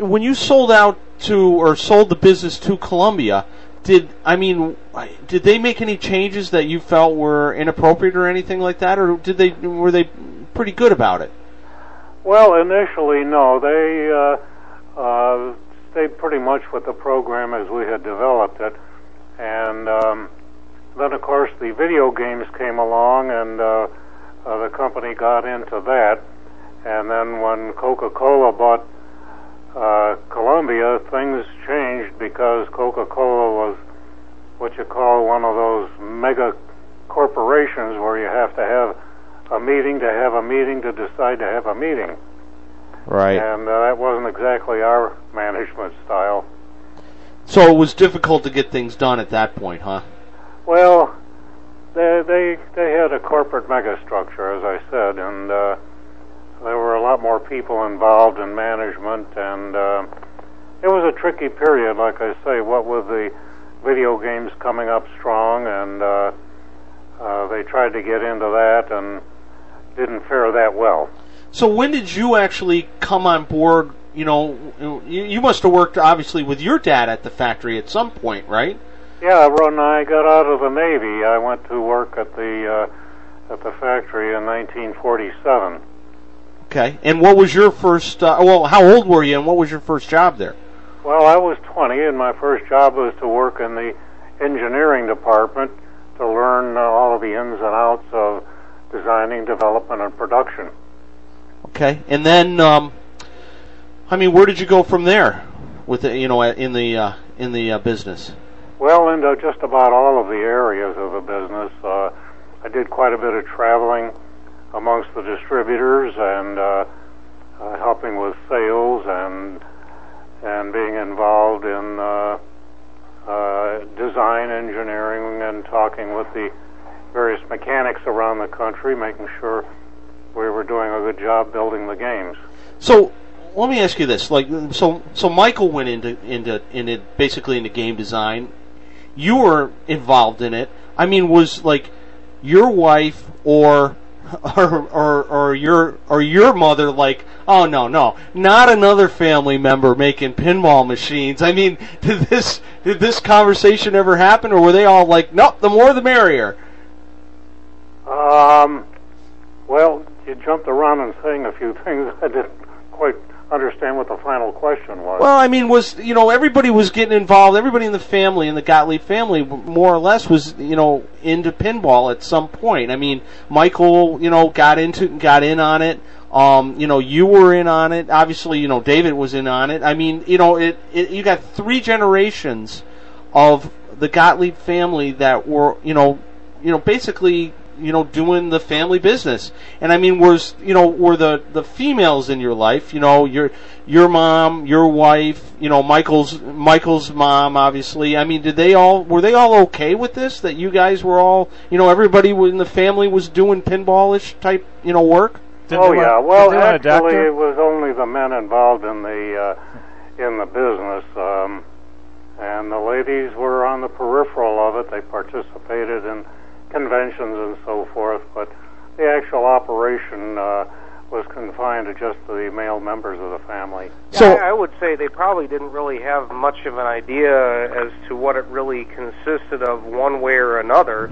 when you sold out to or sold the business to Columbia, did I mean did they make any changes that you felt were inappropriate or anything like that, or did they were they pretty good about it? Well, initially, no. They. Uh, uh, stayed pretty much with the program as we had developed it, and um, then of course the video games came along, and uh, uh, the company got into that, and then when Coca-Cola bought uh, Columbia, things changed because Coca-Cola was what you call one of those mega corporations where you have to have a meeting to have a meeting to decide to have a meeting. Right. And uh, that wasn't exactly our management style. So it was difficult to get things done at that point, huh? Well, they they, they had a corporate megastructure, as I said, and uh, there were a lot more people involved in management, and uh, it was a tricky period, like I say, what with the video games coming up strong, and uh, uh, they tried to get into that and didn't fare that well. So when did you actually come on board? You know, you, you must have worked, obviously, with your dad at the factory at some point, right? Yeah, when I got out of the Navy, I went to work at the uh, at the factory in nineteen forty-seven. Okay, and what was your first, uh, well, how old were you, and what was your first job there? Well, I was twenty, and my first job was to work in the engineering department to learn uh, all of the ins and outs of designing, development, and production. Okay, and then, um, I mean, where did you go from there with the, you know, in the uh, in the uh, business? Well, into just about all of the areas of the business. Uh, I did quite a bit of traveling amongst the distributors, and uh, uh, helping with sales and and being involved in uh, uh, design, engineering, and talking with the various mechanics around the country, making sure we were doing a good job building the games. So let me ask you this: like, so, so Michael went into into into basically into game design. You were involved in it. I mean, was like your wife or or or, or your or your mother like, oh no no, not another family member making pinball machines? I mean, did this did this conversation ever happen, or were they all like, nope, the more the merrier? Um, well, you jumped around and saying a few things I didn't quite understand what the final question was. Well, I mean, was, you know, everybody was getting involved, everybody in the family, in the Gottlieb family, more or less was, you know, into pinball at some point. I mean, Michael, you know, got into, got in on it. Um, you know, you were in on it. Obviously, you know, David was in on it. I mean, you know, it, it you got three generations of the Gottlieb family that were, you know, you know, basically, you know, doing the family business. And I mean, was, you know, were the, the females in your life, you know, your your mom, your wife, you know, Michael's Michael's mom, obviously. I mean, did they all, were they all okay with this, that you guys were all, you know, everybody in the family was doing pinballish type, you know, work? Didn't oh yeah, want, well actually it was only the men involved in the uh, in the business, um, and the ladies were on the peripheral of it. They participated in conventions and so forth, but the actual operation uh, was confined to just the male members of the family. So I, I would say they probably didn't really have much of an idea as to what it really consisted of one way or another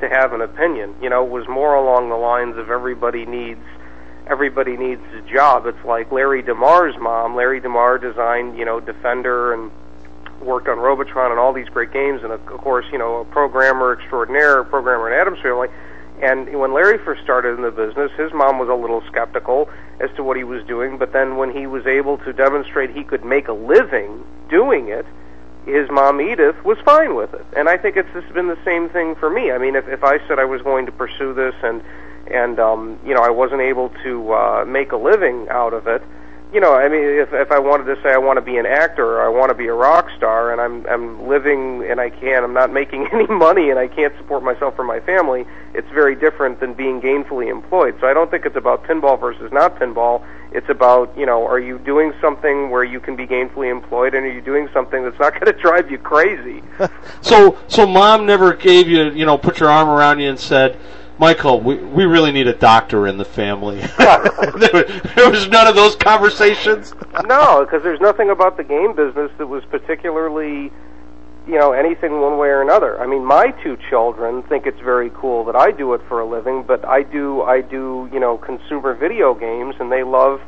to have an opinion. You know, it was more along the lines of everybody needs everybody needs a job. It's like Larry DeMar's mom. Larry DeMar designed, you know, Defender and worked on Robotron and all these great games, and of course, you know, a programmer extraordinaire, a programmer in Adams Family. And when Larry first started in the business, his mom was a little skeptical as to what he was doing, but then when he was able to demonstrate he could make a living doing it, his mom, Edith, was fine with it. And I think it's just been the same thing for me. I mean, if, if I said I was going to pursue this and, and um, you know, I wasn't able to uh, make a living out of it, you know, I mean, if if I wanted to say I want to be an actor or I want to be a rock star, and I'm I'm living and I can't, I'm not making any money and I can't support myself or my family, it's very different than being gainfully employed. So I don't think it's about pinball versus not pinball. It's about, you know, are you doing something where you can be gainfully employed, and are you doing something that's not going to drive you crazy? so so mom never gave you, you know, put your arm around you and said, Michael, we, we really need a doctor in the family. there, there was none of those conversations? No, because there's nothing about the game business that was particularly, you know, anything one way or another. I mean, my two children think it's very cool that I do it for a living, but I do, I do, you know, consumer video games, and they love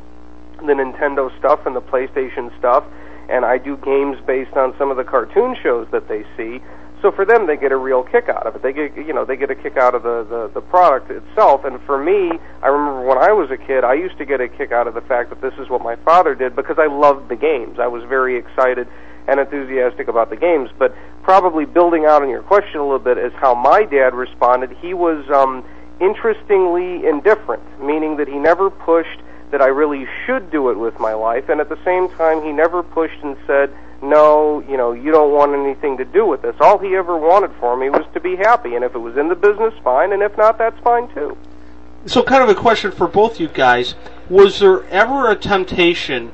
the Nintendo stuff and the PlayStation stuff, and I do games based on some of the cartoon shows that they see. So for them, they get a real kick out of it. They get, you know, they get a kick out of the, the, the product itself. And for me, I remember when I was a kid, I used to get a kick out of the fact that this is what my father did, because I loved the games. I was very excited and enthusiastic about the games. But probably building out on your question a little bit is how my dad responded. He was um, interestingly indifferent, meaning that he never pushed that I really should do it with my life, and at the same time, he never pushed and said, no, you know, you don't want anything to do with this. All he ever wanted for me was to be happy, and if it was in the business, fine, and if not, that's fine too. So kind of a question for both you guys. Was there ever a temptation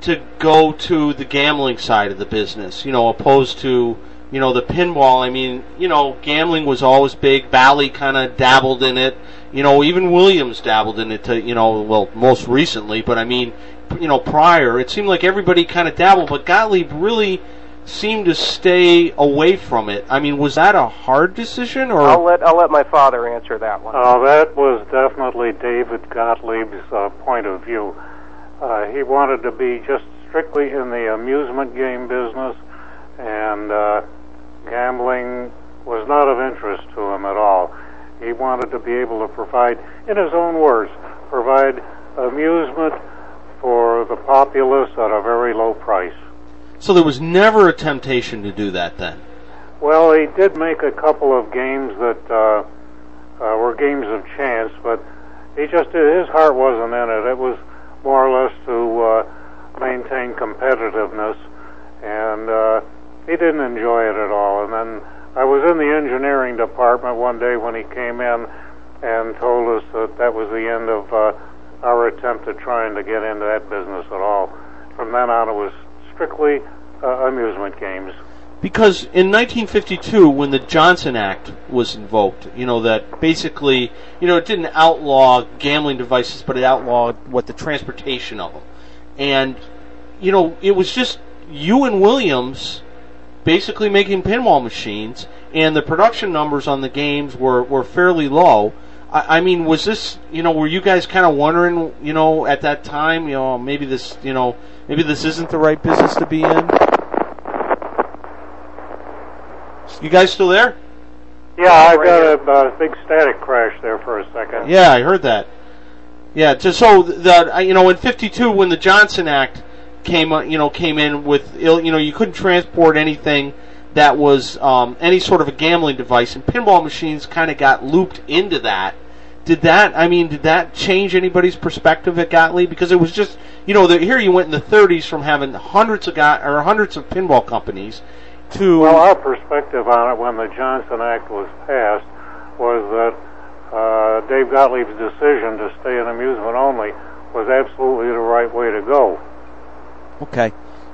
to go to the gambling side of the business, you know, opposed to, you know, the pinball? I mean, you know, gambling was always big. Bally kind of dabbled in it. You know, even Williams dabbled in it, to, you know, well, most recently, but I mean, you know, prior, it seemed like everybody kind of dabbled, but Gottlieb really seemed to stay away from it. I mean, was that a hard decision? Or I'll let I'll let my father answer that one. Uh, that was definitely David Gottlieb's uh, point of view. Uh, he wanted to be just strictly in the amusement game business, and uh, gambling was not of interest to him at all. He wanted to be able to provide, in his own words, provide amusement for the populace at a very low price. So there was never a temptation to do that then? Well, he did make a couple of games that uh, uh, were games of chance, but he just, his heart wasn't in it. It was more or less to uh, maintain competitiveness, and uh, he didn't enjoy it at all. And then I was in the engineering department one day when he came in and told us that that was the end of uh, our attempt at trying to get into that business at all. From then on, it was strictly uh, amusement games. Because in nineteen fifty-two, when the Johnson Act was invoked, you know, that basically, you know, it didn't outlaw gambling devices, but it outlawed, what, the transportation of them. And, you know, it was just you and Williams basically making pinball machines, and the production numbers on the games were, were fairly low. I, I mean, was this, you know, were you guys kind of wondering, you know, at that time, you know, maybe this, you know, maybe this isn't the right business to be in? You guys still there? Yeah, I got a, a big static crash there for a second. Yeah, I heard that. Yeah, just so the you know in fifty-two when the Johnson Act came you know came in with you know you couldn't transport anything that was um, any sort of a gambling device, and pinball machines kind of got looped into that. Did that I mean did that change anybody's perspective at Gottlieb? Because it was just you know the, here you went in the thirties from having hundreds of got or hundreds of pinball companies. Well, our perspective on it when the Johnson Act was passed was that uh, Dave Gottlieb's decision to stay in amusement only was absolutely the right way to go. Okay.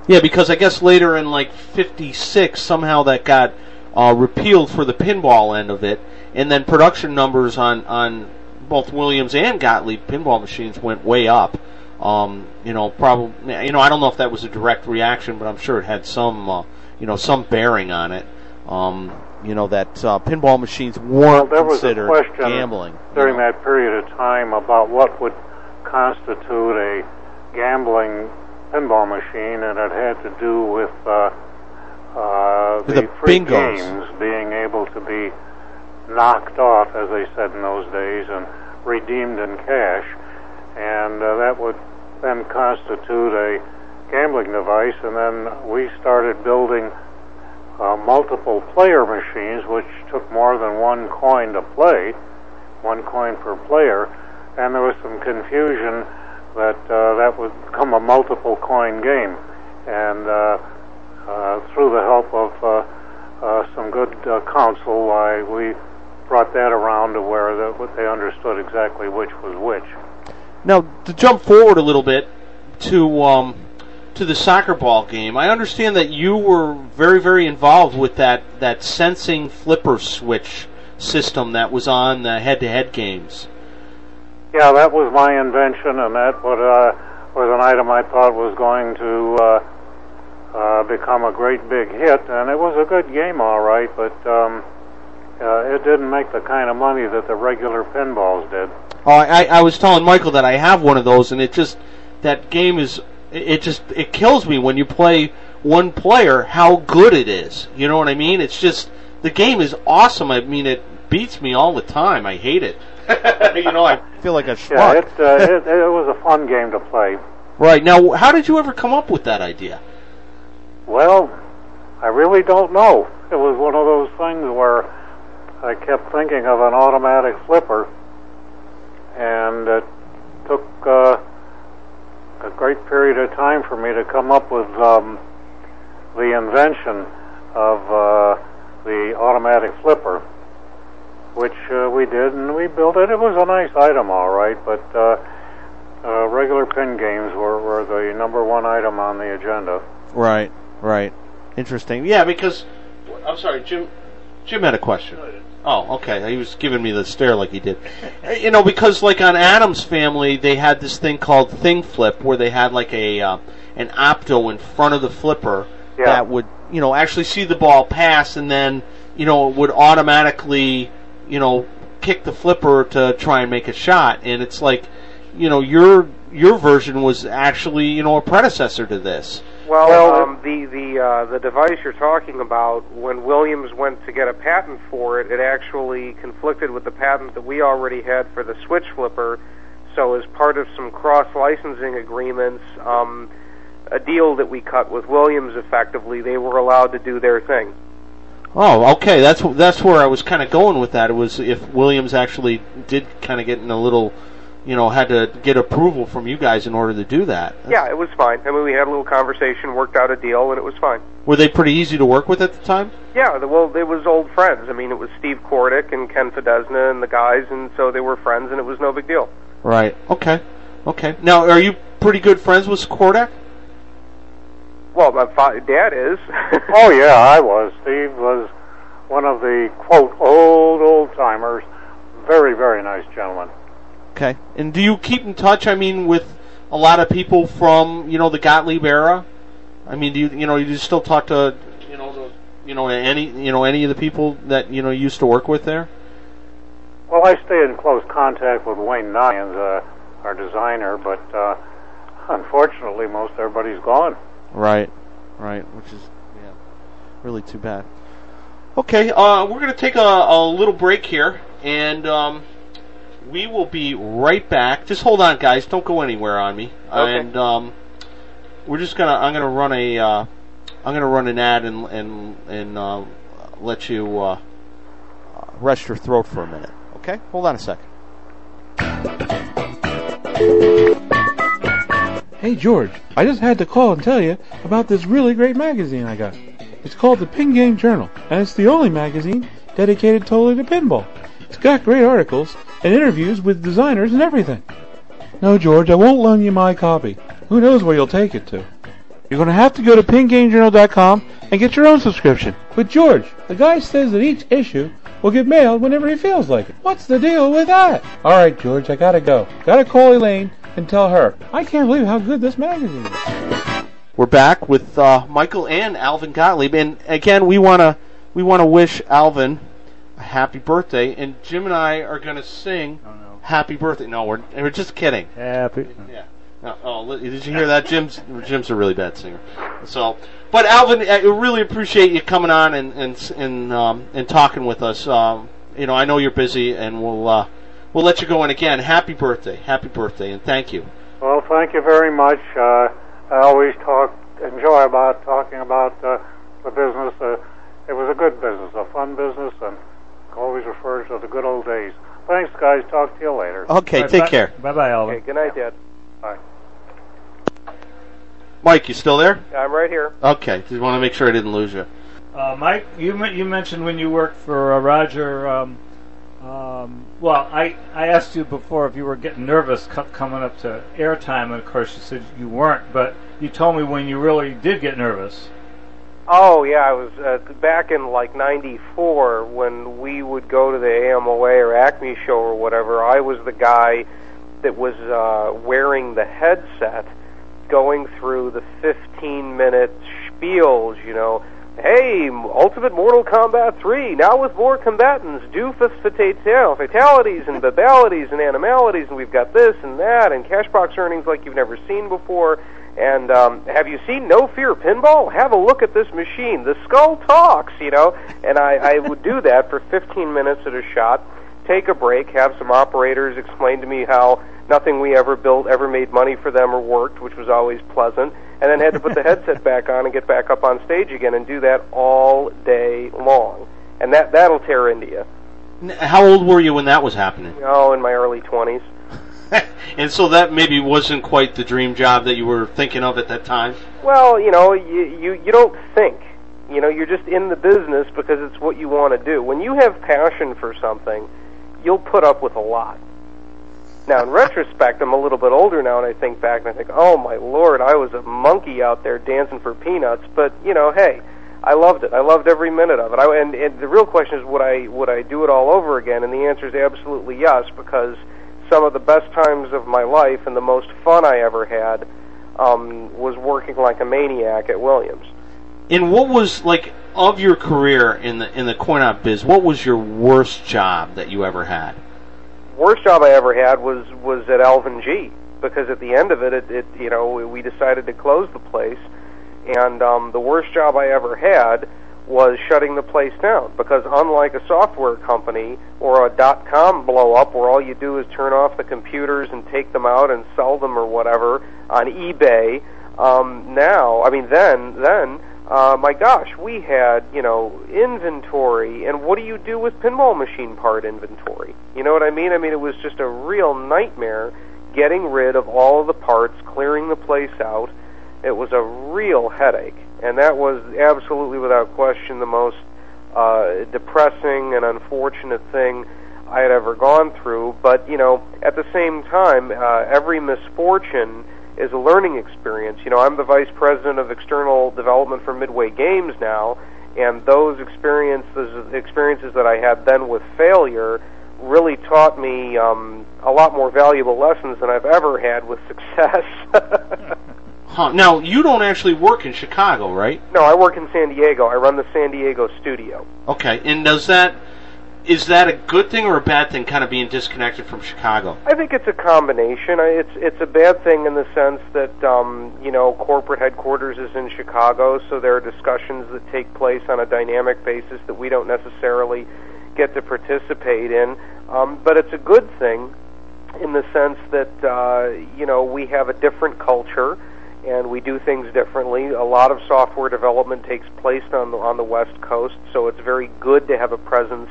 Yeah, because I guess later in, like, fifty-six, somehow that got uh, repealed for the pinball end of it, and then production numbers on, on both Williams and Gottlieb pinball machines went way up. Um, you know, probably, you know, I don't know if that was a direct reaction, but I'm sure it had some... Uh, you know, some bearing on it, um, you know, that uh, pinball machines weren't well, considered gambling. During you know. that period of time about what would constitute a gambling pinball machine, and it had to do with uh, uh, the, the free bingos. Games being able to be knocked off, as they said in those days, and redeemed in cash, and uh, that would then constitute a gambling device, and then we started building uh, multiple player machines, which took more than one coin to play, one coin per player, and there was some confusion that uh, that would become a multiple coin game, and uh, uh, through the help of uh, uh, some good uh, counsel, I, we brought that around to where that they understood exactly which was which. Now, to jump forward a little bit to um to the soccer ball game. I understand that you were very, very involved with that, that sensing flipper switch system that was on the head-to-head games. Yeah, that was my invention, and that was, uh, was an item I thought was going to uh, uh, become a great big hit, and it was a good game, all right, but um, uh, it didn't make the kind of money that the regular pinballs did. Oh, I, I was telling Michael that I have one of those, and it just, that game is... It just, it kills me when you play one player how good it is. You know what I mean? It's just, the game is awesome. I mean, it beats me all the time. I hate it. You know, I feel like a schmuck. Yeah, it, uh, it, it was a fun game to play. Right. Now, how did you ever come up with that idea? Well, I really don't know. It was one of those things where I kept thinking of an automatic flipper, and it took... Uh, a great period of time for me to come up with um, the invention of uh, the automatic flipper, which uh, we did, and we built it. It was a nice item, all right, but uh, uh, regular pin games were, were the number one item on the agenda. Right, right. Interesting. Yeah, because... I'm sorry, Jim Jim had a question. Oh, okay. He was giving me the stare like he did. You know, because like on Adams Family, they had this thing called Thing Flip, where they had like a uh, an opto in front of the flipper yeah. that would, you know, actually see the ball pass, and then, you know, it would automatically, you know, kick the flipper to try and make a shot. And it's like, you know, your your version was actually, you know, a predecessor to this. Well, um, the the uh, the device you're talking about, when Williams went to get a patent for it, it actually conflicted with the patent that we already had for the switch flipper. So, as part of some cross-licensing agreements, um, a deal that we cut with Williams, effectively, they were allowed to do their thing. Oh, okay. That's that's where I was kind of going with that. It was if Williams actually did kind of get in a little you know, had to get approval from you guys in order to do that. Yeah, it was fine. I mean, we had a little conversation, worked out a deal, and it was fine. Were they pretty easy to work with at the time? Yeah, the, well, it was old friends. I mean, it was Steve Kordick and Ken Fedesna and the guys, and so they were friends, and it was no big deal. Right. Okay. Okay. Now, are you pretty good friends with Kordick? Well, my father, Dad is. Oh, yeah, I was. Steve was one of the, quote, old, old-timers. Very, very nice gentleman. Okay. And do you keep in touch, I mean, with a lot of people from, you know, the Gottlieb era? I mean, do you, you know, you still talk to, you know, the, you know, any, you know, any of the people that, you know, you used to work with there? Well, I stay in close contact with Wayne Nyman, uh, our designer, but uh, unfortunately most everybody's gone. Right. Right, which is, yeah, really too bad. Okay, uh, we're going to take a, a little break here, and um, we will be right back. Just hold on, guys. Don't go anywhere on me. Okay. And um, we're just gonna. I'm gonna run a. Uh, I'm gonna run an ad and and and uh, let you uh, rest your throat for a minute. Okay. Hold on a second. Hey George, I just had to call and tell you about this really great magazine I got. It's called the Pin Game Journal, and it's the only magazine dedicated totally to pinball. It's got great articles and interviews with designers and everything. No, George, I won't loan you my copy. Who knows where you'll take it to. You're going to have to go to pin game journal dot com and get your own subscription. But, George, the guy says that each issue will get mailed whenever he feels like it. What's the deal with that? All right, George, I got to go. Got to call Elaine and tell her. I can't believe how good this magazine is. We're back with uh, Michael and Alvin Gottlieb. And, again, we want to we want to wish Alvin happy birthday, and Jim and I are going to sing oh, no. Happy Birthday. No, we're we're just kidding. Happy. Yeah. No, oh, did you hear that? Jim's Jim's a really bad singer. So, but Alvin, I really appreciate you coming on and and and um and talking with us. Um, you know, I know you're busy, and we'll uh, we'll let you go. And again, happy birthday, happy birthday, and thank you. Well, thank you very much. Uh, I always talk enjoy about talking about uh, the business. Uh, it was a good business, a fun business, and always refers to the good old days. Thanks, guys. Talk to you later. Okay, right, take bye. care. Bye-bye, Alvin. Okay, good night, Dad. Bye. Mike, you still there? I'm right here. Okay, just want to make sure I didn't lose you. Uh, Mike, you you mentioned when you worked for uh, Roger, um, um, well, I, I asked you before if you were getting nervous co- coming up to airtime, and of course you said you weren't, but you told me when you really did get nervous. Oh, yeah, I was uh, back in, like, ninety-four when we would go to the A M O A or Acme show or whatever. I was the guy that was uh, wearing the headset going through the fifteen-minute spiels, you know. Hey, Ultimate Mortal Kombat three, now with more combatants, do fatalities and babalities and animalities, and we've got this and that and cash box earnings like you've never seen before. And um, have you seen No Fear Pinball? Have a look at this machine. The skull talks, you know. And I, I would do that for fifteen minutes at a shot, take a break, have some operators explain to me how nothing we ever built ever made money for them or worked, which was always pleasant, and then had to put the headset back on and get back up on stage again and do that all day long. And that, that'll tear into you. How old were you when that was happening? Oh, in my early twenties. And so that maybe wasn't quite the dream job that you were thinking of at that time? Well, you know, you, you, you don't think. You know, you're just in the business because it's what you want to do. When you have passion for something, you'll put up with a lot. Now, in retrospect, I'm a little bit older now, and I think back and I think, oh, my Lord, I was a monkey out there dancing for peanuts. But, you know, hey, I loved it. I loved every minute of it. I, and, and the real question is, would I would I do it all over again? And the answer is absolutely yes, because some of the best times of my life and the most fun I ever had um, was working like a maniac at Williams. And what was, like, of your career in the in the coin-op biz, what was your worst job that you ever had? Worst job I ever had was, was at Alvin G, because at the end of it, it, it you know, we decided to close the place, and um, the worst job I ever had was shutting the place down, because unlike a software company or a dot-com blow-up where all you do is turn off the computers and take them out and sell them or whatever on eBay, um, now, I mean, then, then Uh, my gosh, we had, you know, inventory, and what do you do with pinball machine part inventory? You know what I mean? I mean, it was just a real nightmare getting rid of all of the parts, clearing the place out. It was a real headache, and that was absolutely, without question, the most uh, depressing and unfortunate thing I had ever gone through. But, you know, at the same time, uh, every misfortune is a learning experience. You know, I'm the vice president of external development for Midway Games now, and those experiences experiences that I had then with failure really taught me um, a lot more valuable lessons than I've ever had with success. Huh. Now, you don't actually work in Chicago, right? No, I work in San Diego. I run the San Diego studio. Okay, and does that... Is that a good thing or a bad thing, kind of being disconnected from Chicago? I think it's a combination. It's it's a bad thing in the sense that, um, you know, corporate headquarters is in Chicago, so there are discussions that take place on a dynamic basis that we don't necessarily get to participate in. Um, but it's a good thing in the sense that, uh, you know, we have a different culture and we do things differently. A lot of software development takes place on the, on the West Coast, so it's very good to have a presence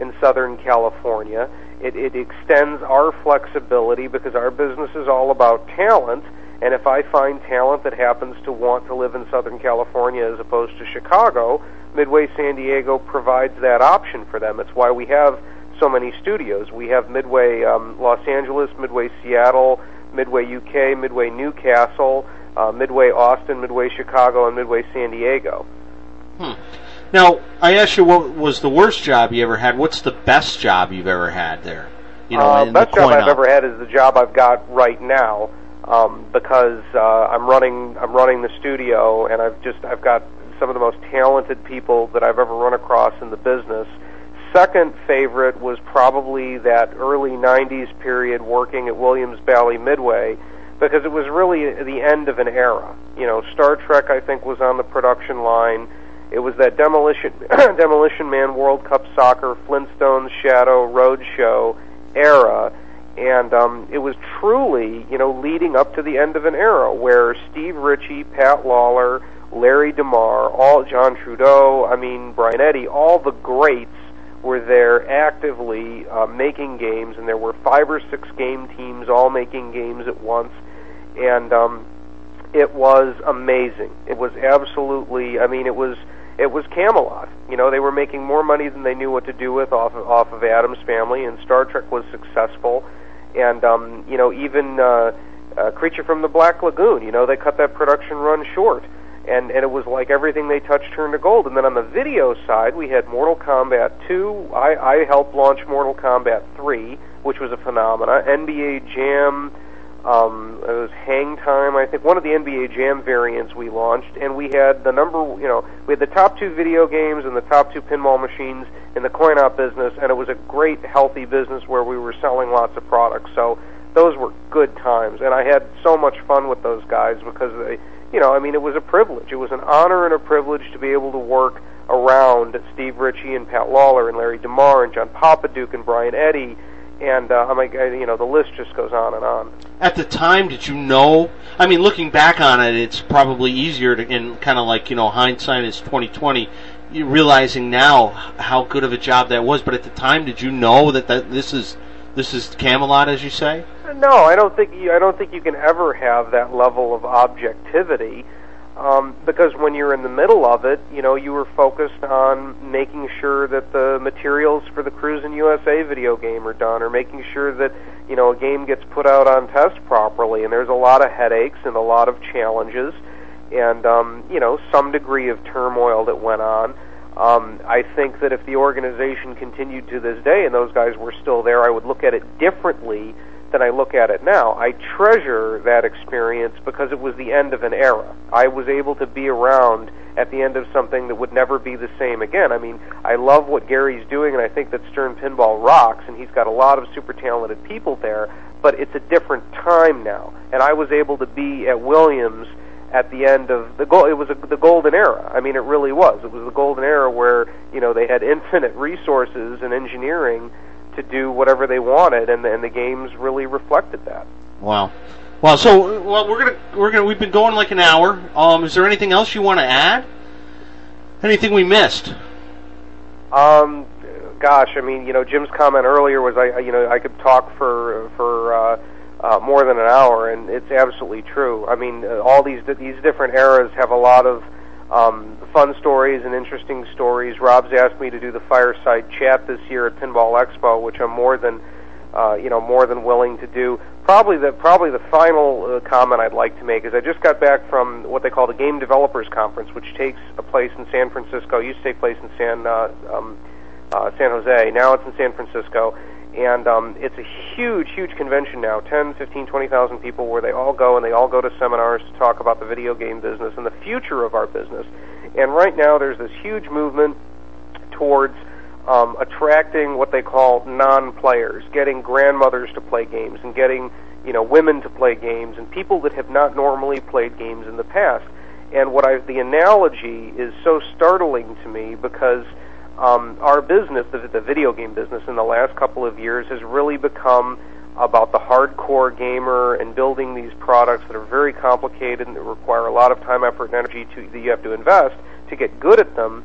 in Southern California. It, it extends our flexibility because our business is all about talent, and if I find talent that happens to want to live in Southern California as opposed to Chicago, Midway San Diego provides that option for them. It's why we have so many studios. We have Midway um, Los Angeles, Midway Seattle, Midway U K, Midway Newcastle, uh, Midway Austin, Midway Chicago, and Midway San Diego. Hmm. Now, I asked you what was the worst job you ever had. What's the best job you've ever had there? You know, uh, best job I've ever had is the job I've got right now, um, because uh, I'm running I'm running the studio, and I've just I've got some of the most talented people that I've ever run across in the business. Second favorite was probably that early nineties period working at Williams Valley Midway, because it was really the end of an era. You know, Star Trek, I think, was on the production line. It was that Demolition Demolition Man, World Cup Soccer, Flintstones, Shadow, Roadshow era, and um, it was truly, you know, leading up to the end of an era where Steve Ritchie, Pat Lawler, Larry DeMar, all John Trudeau, I mean Brian Eddy, all the greats were there actively uh, making games, and there were five or six game teams all making games at once, and um, it was amazing. It was absolutely, I mean, it was... It was Camelot. You know, they were making more money than they knew what to do with off of, off of Adams Family, and Star Trek was successful. And, um, you know, even uh, uh, Creature from the Black Lagoon, you know, they cut that production run short. And, and it was like everything they touched turned to gold. And then on the video side, we had Mortal Kombat two. I, I helped launch Mortal Kombat three, which was a phenomena. N B A Jam, um, it was Hang Time, I think, one of the N B A Jam variants we launched, and we had the number, you know, we had the top two video games and the top two pinball machines in the coin-op business, and it was a great, healthy business where we were selling lots of products, so those were good times, and I had so much fun with those guys because, they, you know, I mean, it was a privilege. It was an honor and a privilege to be able to work around Steve Ritchie and Pat Lawler and Larry DeMar and John Papaduke and Brian Eddy. And, uh, I'm like, you know, the list just goes on and on. At the time, did you know? I mean, looking back on it, it's probably easier to, and kind of like, you know, hindsight is twenty twenty, realizing now how good of a job that was. But at the time, did you know that, that this is this is Camelot, as you say? No, I don't think you, I don't think you can ever have that level of objectivity, um, because when you're in the middle of it, you know, you were focused on making sure that the materials for the Cruisin' U S A video game are done, or making sure that, you know, a game gets put out on test properly, and there's a lot of headaches and a lot of challenges, and, um, you know, some degree of turmoil that went on. Um, I think that if the organization continued to this day and those guys were still there, I would look at it differently than I look at it now. I treasure that experience because it was the end of an era. I was able to be around at the end of something that would never be the same again. I mean, I love what Gary's doing, and I think that Stern Pinball rocks, and he's got a lot of super talented people there, but it's a different time now. And I was able to be at Williams at the end of the gold. It was a, the golden era. I mean, it really was. It was the golden era where, you know, they had infinite resources and engineering to do whatever they wanted, and the, and the games really reflected that. Wow. Well, so well, we're gonna we're gonna we've been going like an hour. Um, is there anything else you want to add? Anything we missed? Um, gosh, I mean, you know, Jim's comment earlier was, I, you know, I could talk for for uh, uh, more than an hour, and it's absolutely true. I mean, uh, all these these different eras have a lot of um, fun stories and interesting stories. Rob's asked me to do the fireside chat this year at Pinball Expo, which I'm more than, uh, you know, more than willing to do. Probably the probably the final uh, comment I'd like to make is I just got back from what they call the Game Developers Conference, which takes a place in San Francisco. It used to take place in San uh, um, uh, San Jose. Now it's in San Francisco, and um, it's a huge, huge convention now, ten, fifteen, twenty thousand people, where they all go, and they all go to seminars to talk about the video game business and the future of our business. And right now there's this huge movement towards Um, attracting what they call non-players, getting grandmothers to play games and getting, you know, women to play games and people that have not normally played games in the past. And what I, the analogy is so startling to me because um, our business, the, the video game business in the last couple of years has really become about the hardcore gamer and building these products that are very complicated and that require a lot of time, effort, and energy to, that you have to invest to get good at them.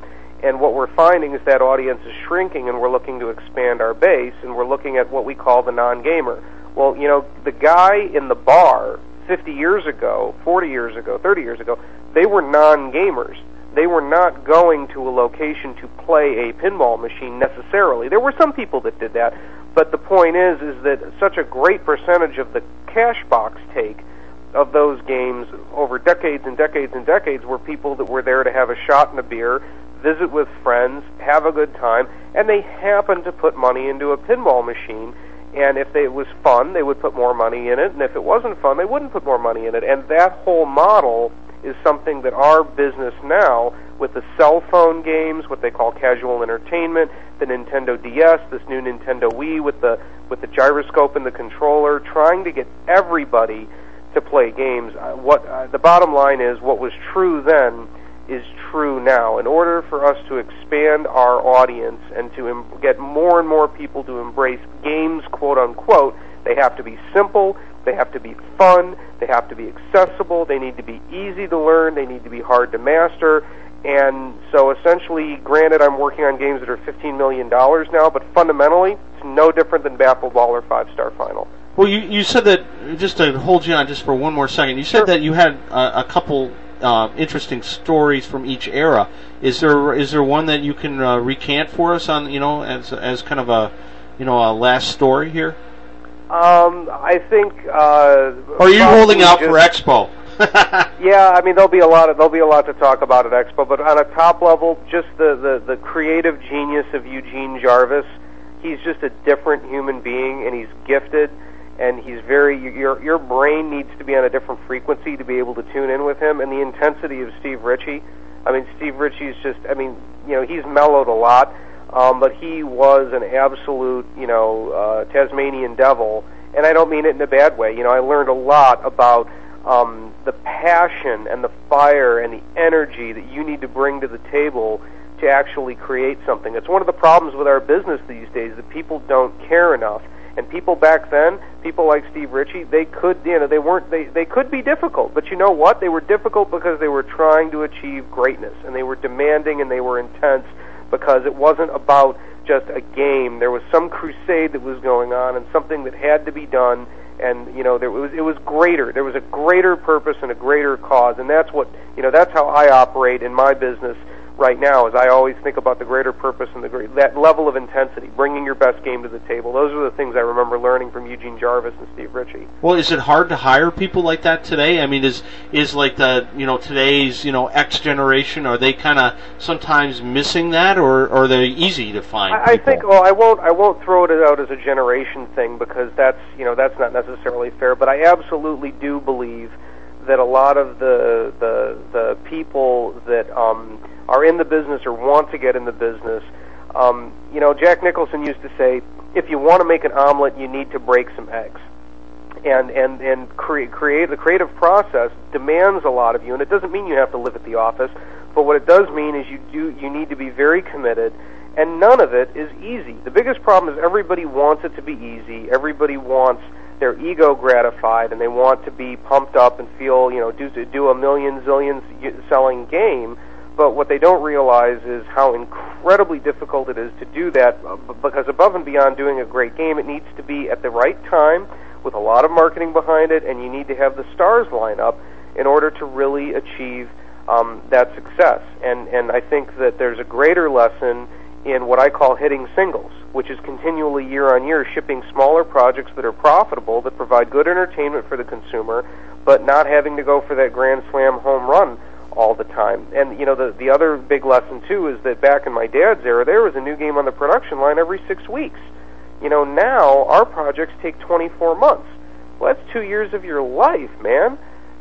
And what we're finding is that audience is shrinking, and we're looking to expand our base, and we're looking at what we call the non-gamer. Well, you know, the guy in the bar fifty years ago, forty years ago, thirty years ago, they were non-gamers. They were not going to a location to play a pinball machine necessarily. There were some people that did that, but the point is is that such a great percentage of the cash box take of those games over decades and decades and decades were people that were there to have a shot and a beer, visit with friends, have a good time, and they happened to put money into a pinball machine. And if it was fun, they would put more money in it, and if it wasn't fun, they wouldn't put more money in it. And that whole model is something that our business now, with the cell phone games, what they call casual entertainment, the Nintendo D S, this new Nintendo Wii with the with the gyroscope and the controller, trying to get everybody to play games. Uh, what uh, the bottom line is, what was true then is true now. In order for us to expand our audience and to em- get more and more people to embrace games, quote unquote, they have to be simple, they have to be fun, they have to be accessible, they need to be easy to learn, they need to be hard to master. And so essentially, granted, I'm working on games that are fifteen million dollars now, but fundamentally, it's no different than Baffle Ball or Five Star Final. Well, you, you said that, just to hold you on just for one more second, you said sure. that you had uh, a couple Uh, interesting stories from each era. Is there is there one that you can uh, recant for us on, you know, as as kind of a, you know, a last story here? Um, I think. Uh, or are you holding out just, for Expo? Yeah, I mean there'll be a lot of, there'll be a lot to talk about at Expo. But on a top level, just the, the, the creative genius of Eugene Jarvis. He's just a different human being, and he's gifted. And he's very, your your brain needs to be on a different frequency to be able to tune in with him. And the intensity of Steve Ritchie, I mean, Steve Ritchie's just, I mean, you know, he's mellowed a lot, um, but he was an absolute, you know, uh, Tasmanian devil. And I don't mean it in a bad way. You know, I learned a lot about um, the passion and the fire and the energy that you need to bring to the table to actually create something. It's one of the problems with our business these days, that people don't care enough. And people back then, people like Steve Ritchie, they could, you know, they weren't, they, they could be difficult. But you know what? They were difficult because they were trying to achieve greatness, and they were demanding, and they were intense, because it wasn't about just a game. There was some crusade that was going on, and something that had to be done. And you know, there was, it was greater. There was a greater purpose and a greater cause. And that's what, you know, that's how I operate in my business right now, is I always think about the greater purpose and the great, that level of intensity, bringing your best game to the table. Those are the things I remember learning from Eugene Jarvis and Steve Ritchie. Well, is it hard to hire people like that today? I mean, is is like the, you know, today's, you know, X generation, are they kind of sometimes missing that, or, or are they easy to find? I, I think. Well, I won't I won't throw it out as a generation thing, because that's, you know, that's not necessarily fair. But I absolutely do believe that a lot of the the, the people that um, are in the business or want to get in the business, um, you know, Jack Nicholson used to say, if you want to make an omelet, you need to break some eggs. And and and cre- create the creative process demands a lot of you, and it doesn't mean you have to live at the office, but what it does mean is you do you need to be very committed. And none of it is easy. The biggest problem is everybody wants it to be easy. Everybody wants their ego gratified, and they want to be pumped up and feel, you know, do do a million zillion selling game. But what they don't realize is how incredibly difficult it is to do that, because above and beyond doing a great game, it needs to be at the right time with a lot of marketing behind it, and you need to have the stars line up in order to really achieve um, that success. And, and I think that there's a greater lesson in what I call hitting singles, which is continually year on year shipping smaller projects that are profitable, that provide good entertainment for the consumer, but not having to go for that grand slam home run all the time. And, you know, the the other big lesson, too, is that back in my dad's era, there was a new game on the production line every six weeks. You know, now our projects take twenty-four months. Well, that's two years of your life, man.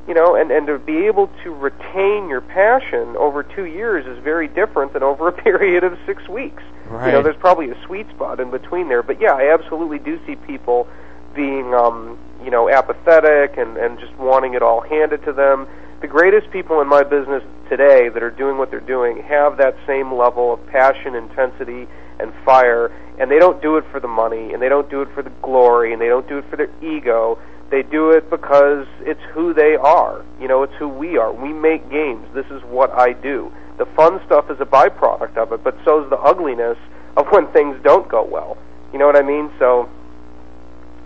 You know, and, and to be able to retain your passion over two years is very different than over a period of six weeks. Right. You know, there's probably a sweet spot in between there. But, yeah, I absolutely do see people being, um, you know, apathetic and, and just wanting it all handed to them. The greatest people in my business today that are doing what they're doing have that same level of passion, intensity, and fire, and they don't do it for the money, and they don't do it for the glory, and they don't do it for their ego. They do it because it's who they are. You know, it's who we are. We make games. This is what I do. The fun stuff is a byproduct of it, but so's the ugliness of when things don't go well. You know what I mean? So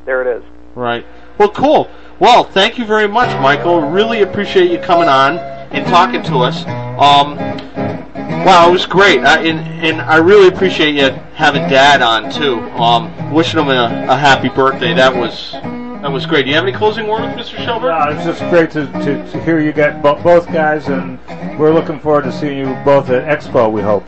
there it is. Right. Well, cool. Well, thank you very much, Michael. Really appreciate you coming on and talking to us. Um, wow, it was great, I, and, and I really appreciate you having Dad on too. Um, wishing him a, a happy birthday. That was that was great. Do you have any closing words, Mister Schelberg? No, it's just great to, to, to hear you get bo- both guys, and we're looking forward to seeing you both at Expo. We hope.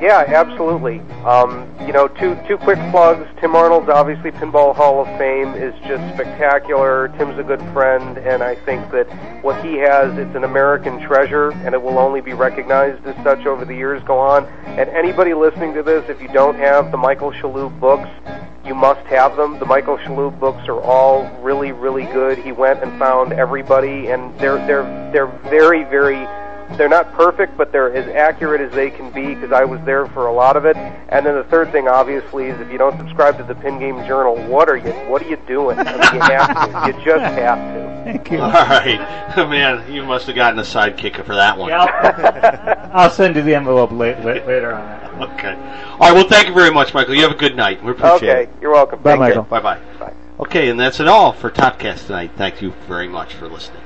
Yeah, absolutely. Um, you know, two two quick plugs. Tim Arnold's, obviously, Pinball Hall of Fame is just spectacular. Tim's a good friend, and I think that what he has, it's an American treasure, and it will only be recognized as such over the years go on. And anybody listening to this, if you don't have the Michael Shaloub books, you must have them. The Michael Shaloub books are all really, really good. He went and found everybody, and they're they're they're very, very... They're not perfect, but they're as accurate as they can be, because I was there for a lot of it. And then the third thing, obviously, is if you don't subscribe to the Pin Game Journal, what are you? What are you doing? I mean, you have to. You just have to. Thank you. All right, man. You must have gotten a sidekicker for that one. Yeah. I'll send you the envelope late, late, later on. Okay. All right. Well, thank you very much, Michael. You have a good night. We appreciate okay. it. Okay. You're welcome. Bye, thank Michael. You. Bye, bye. Bye. Okay, and that's it all for Topcast tonight. Thank you very much for listening.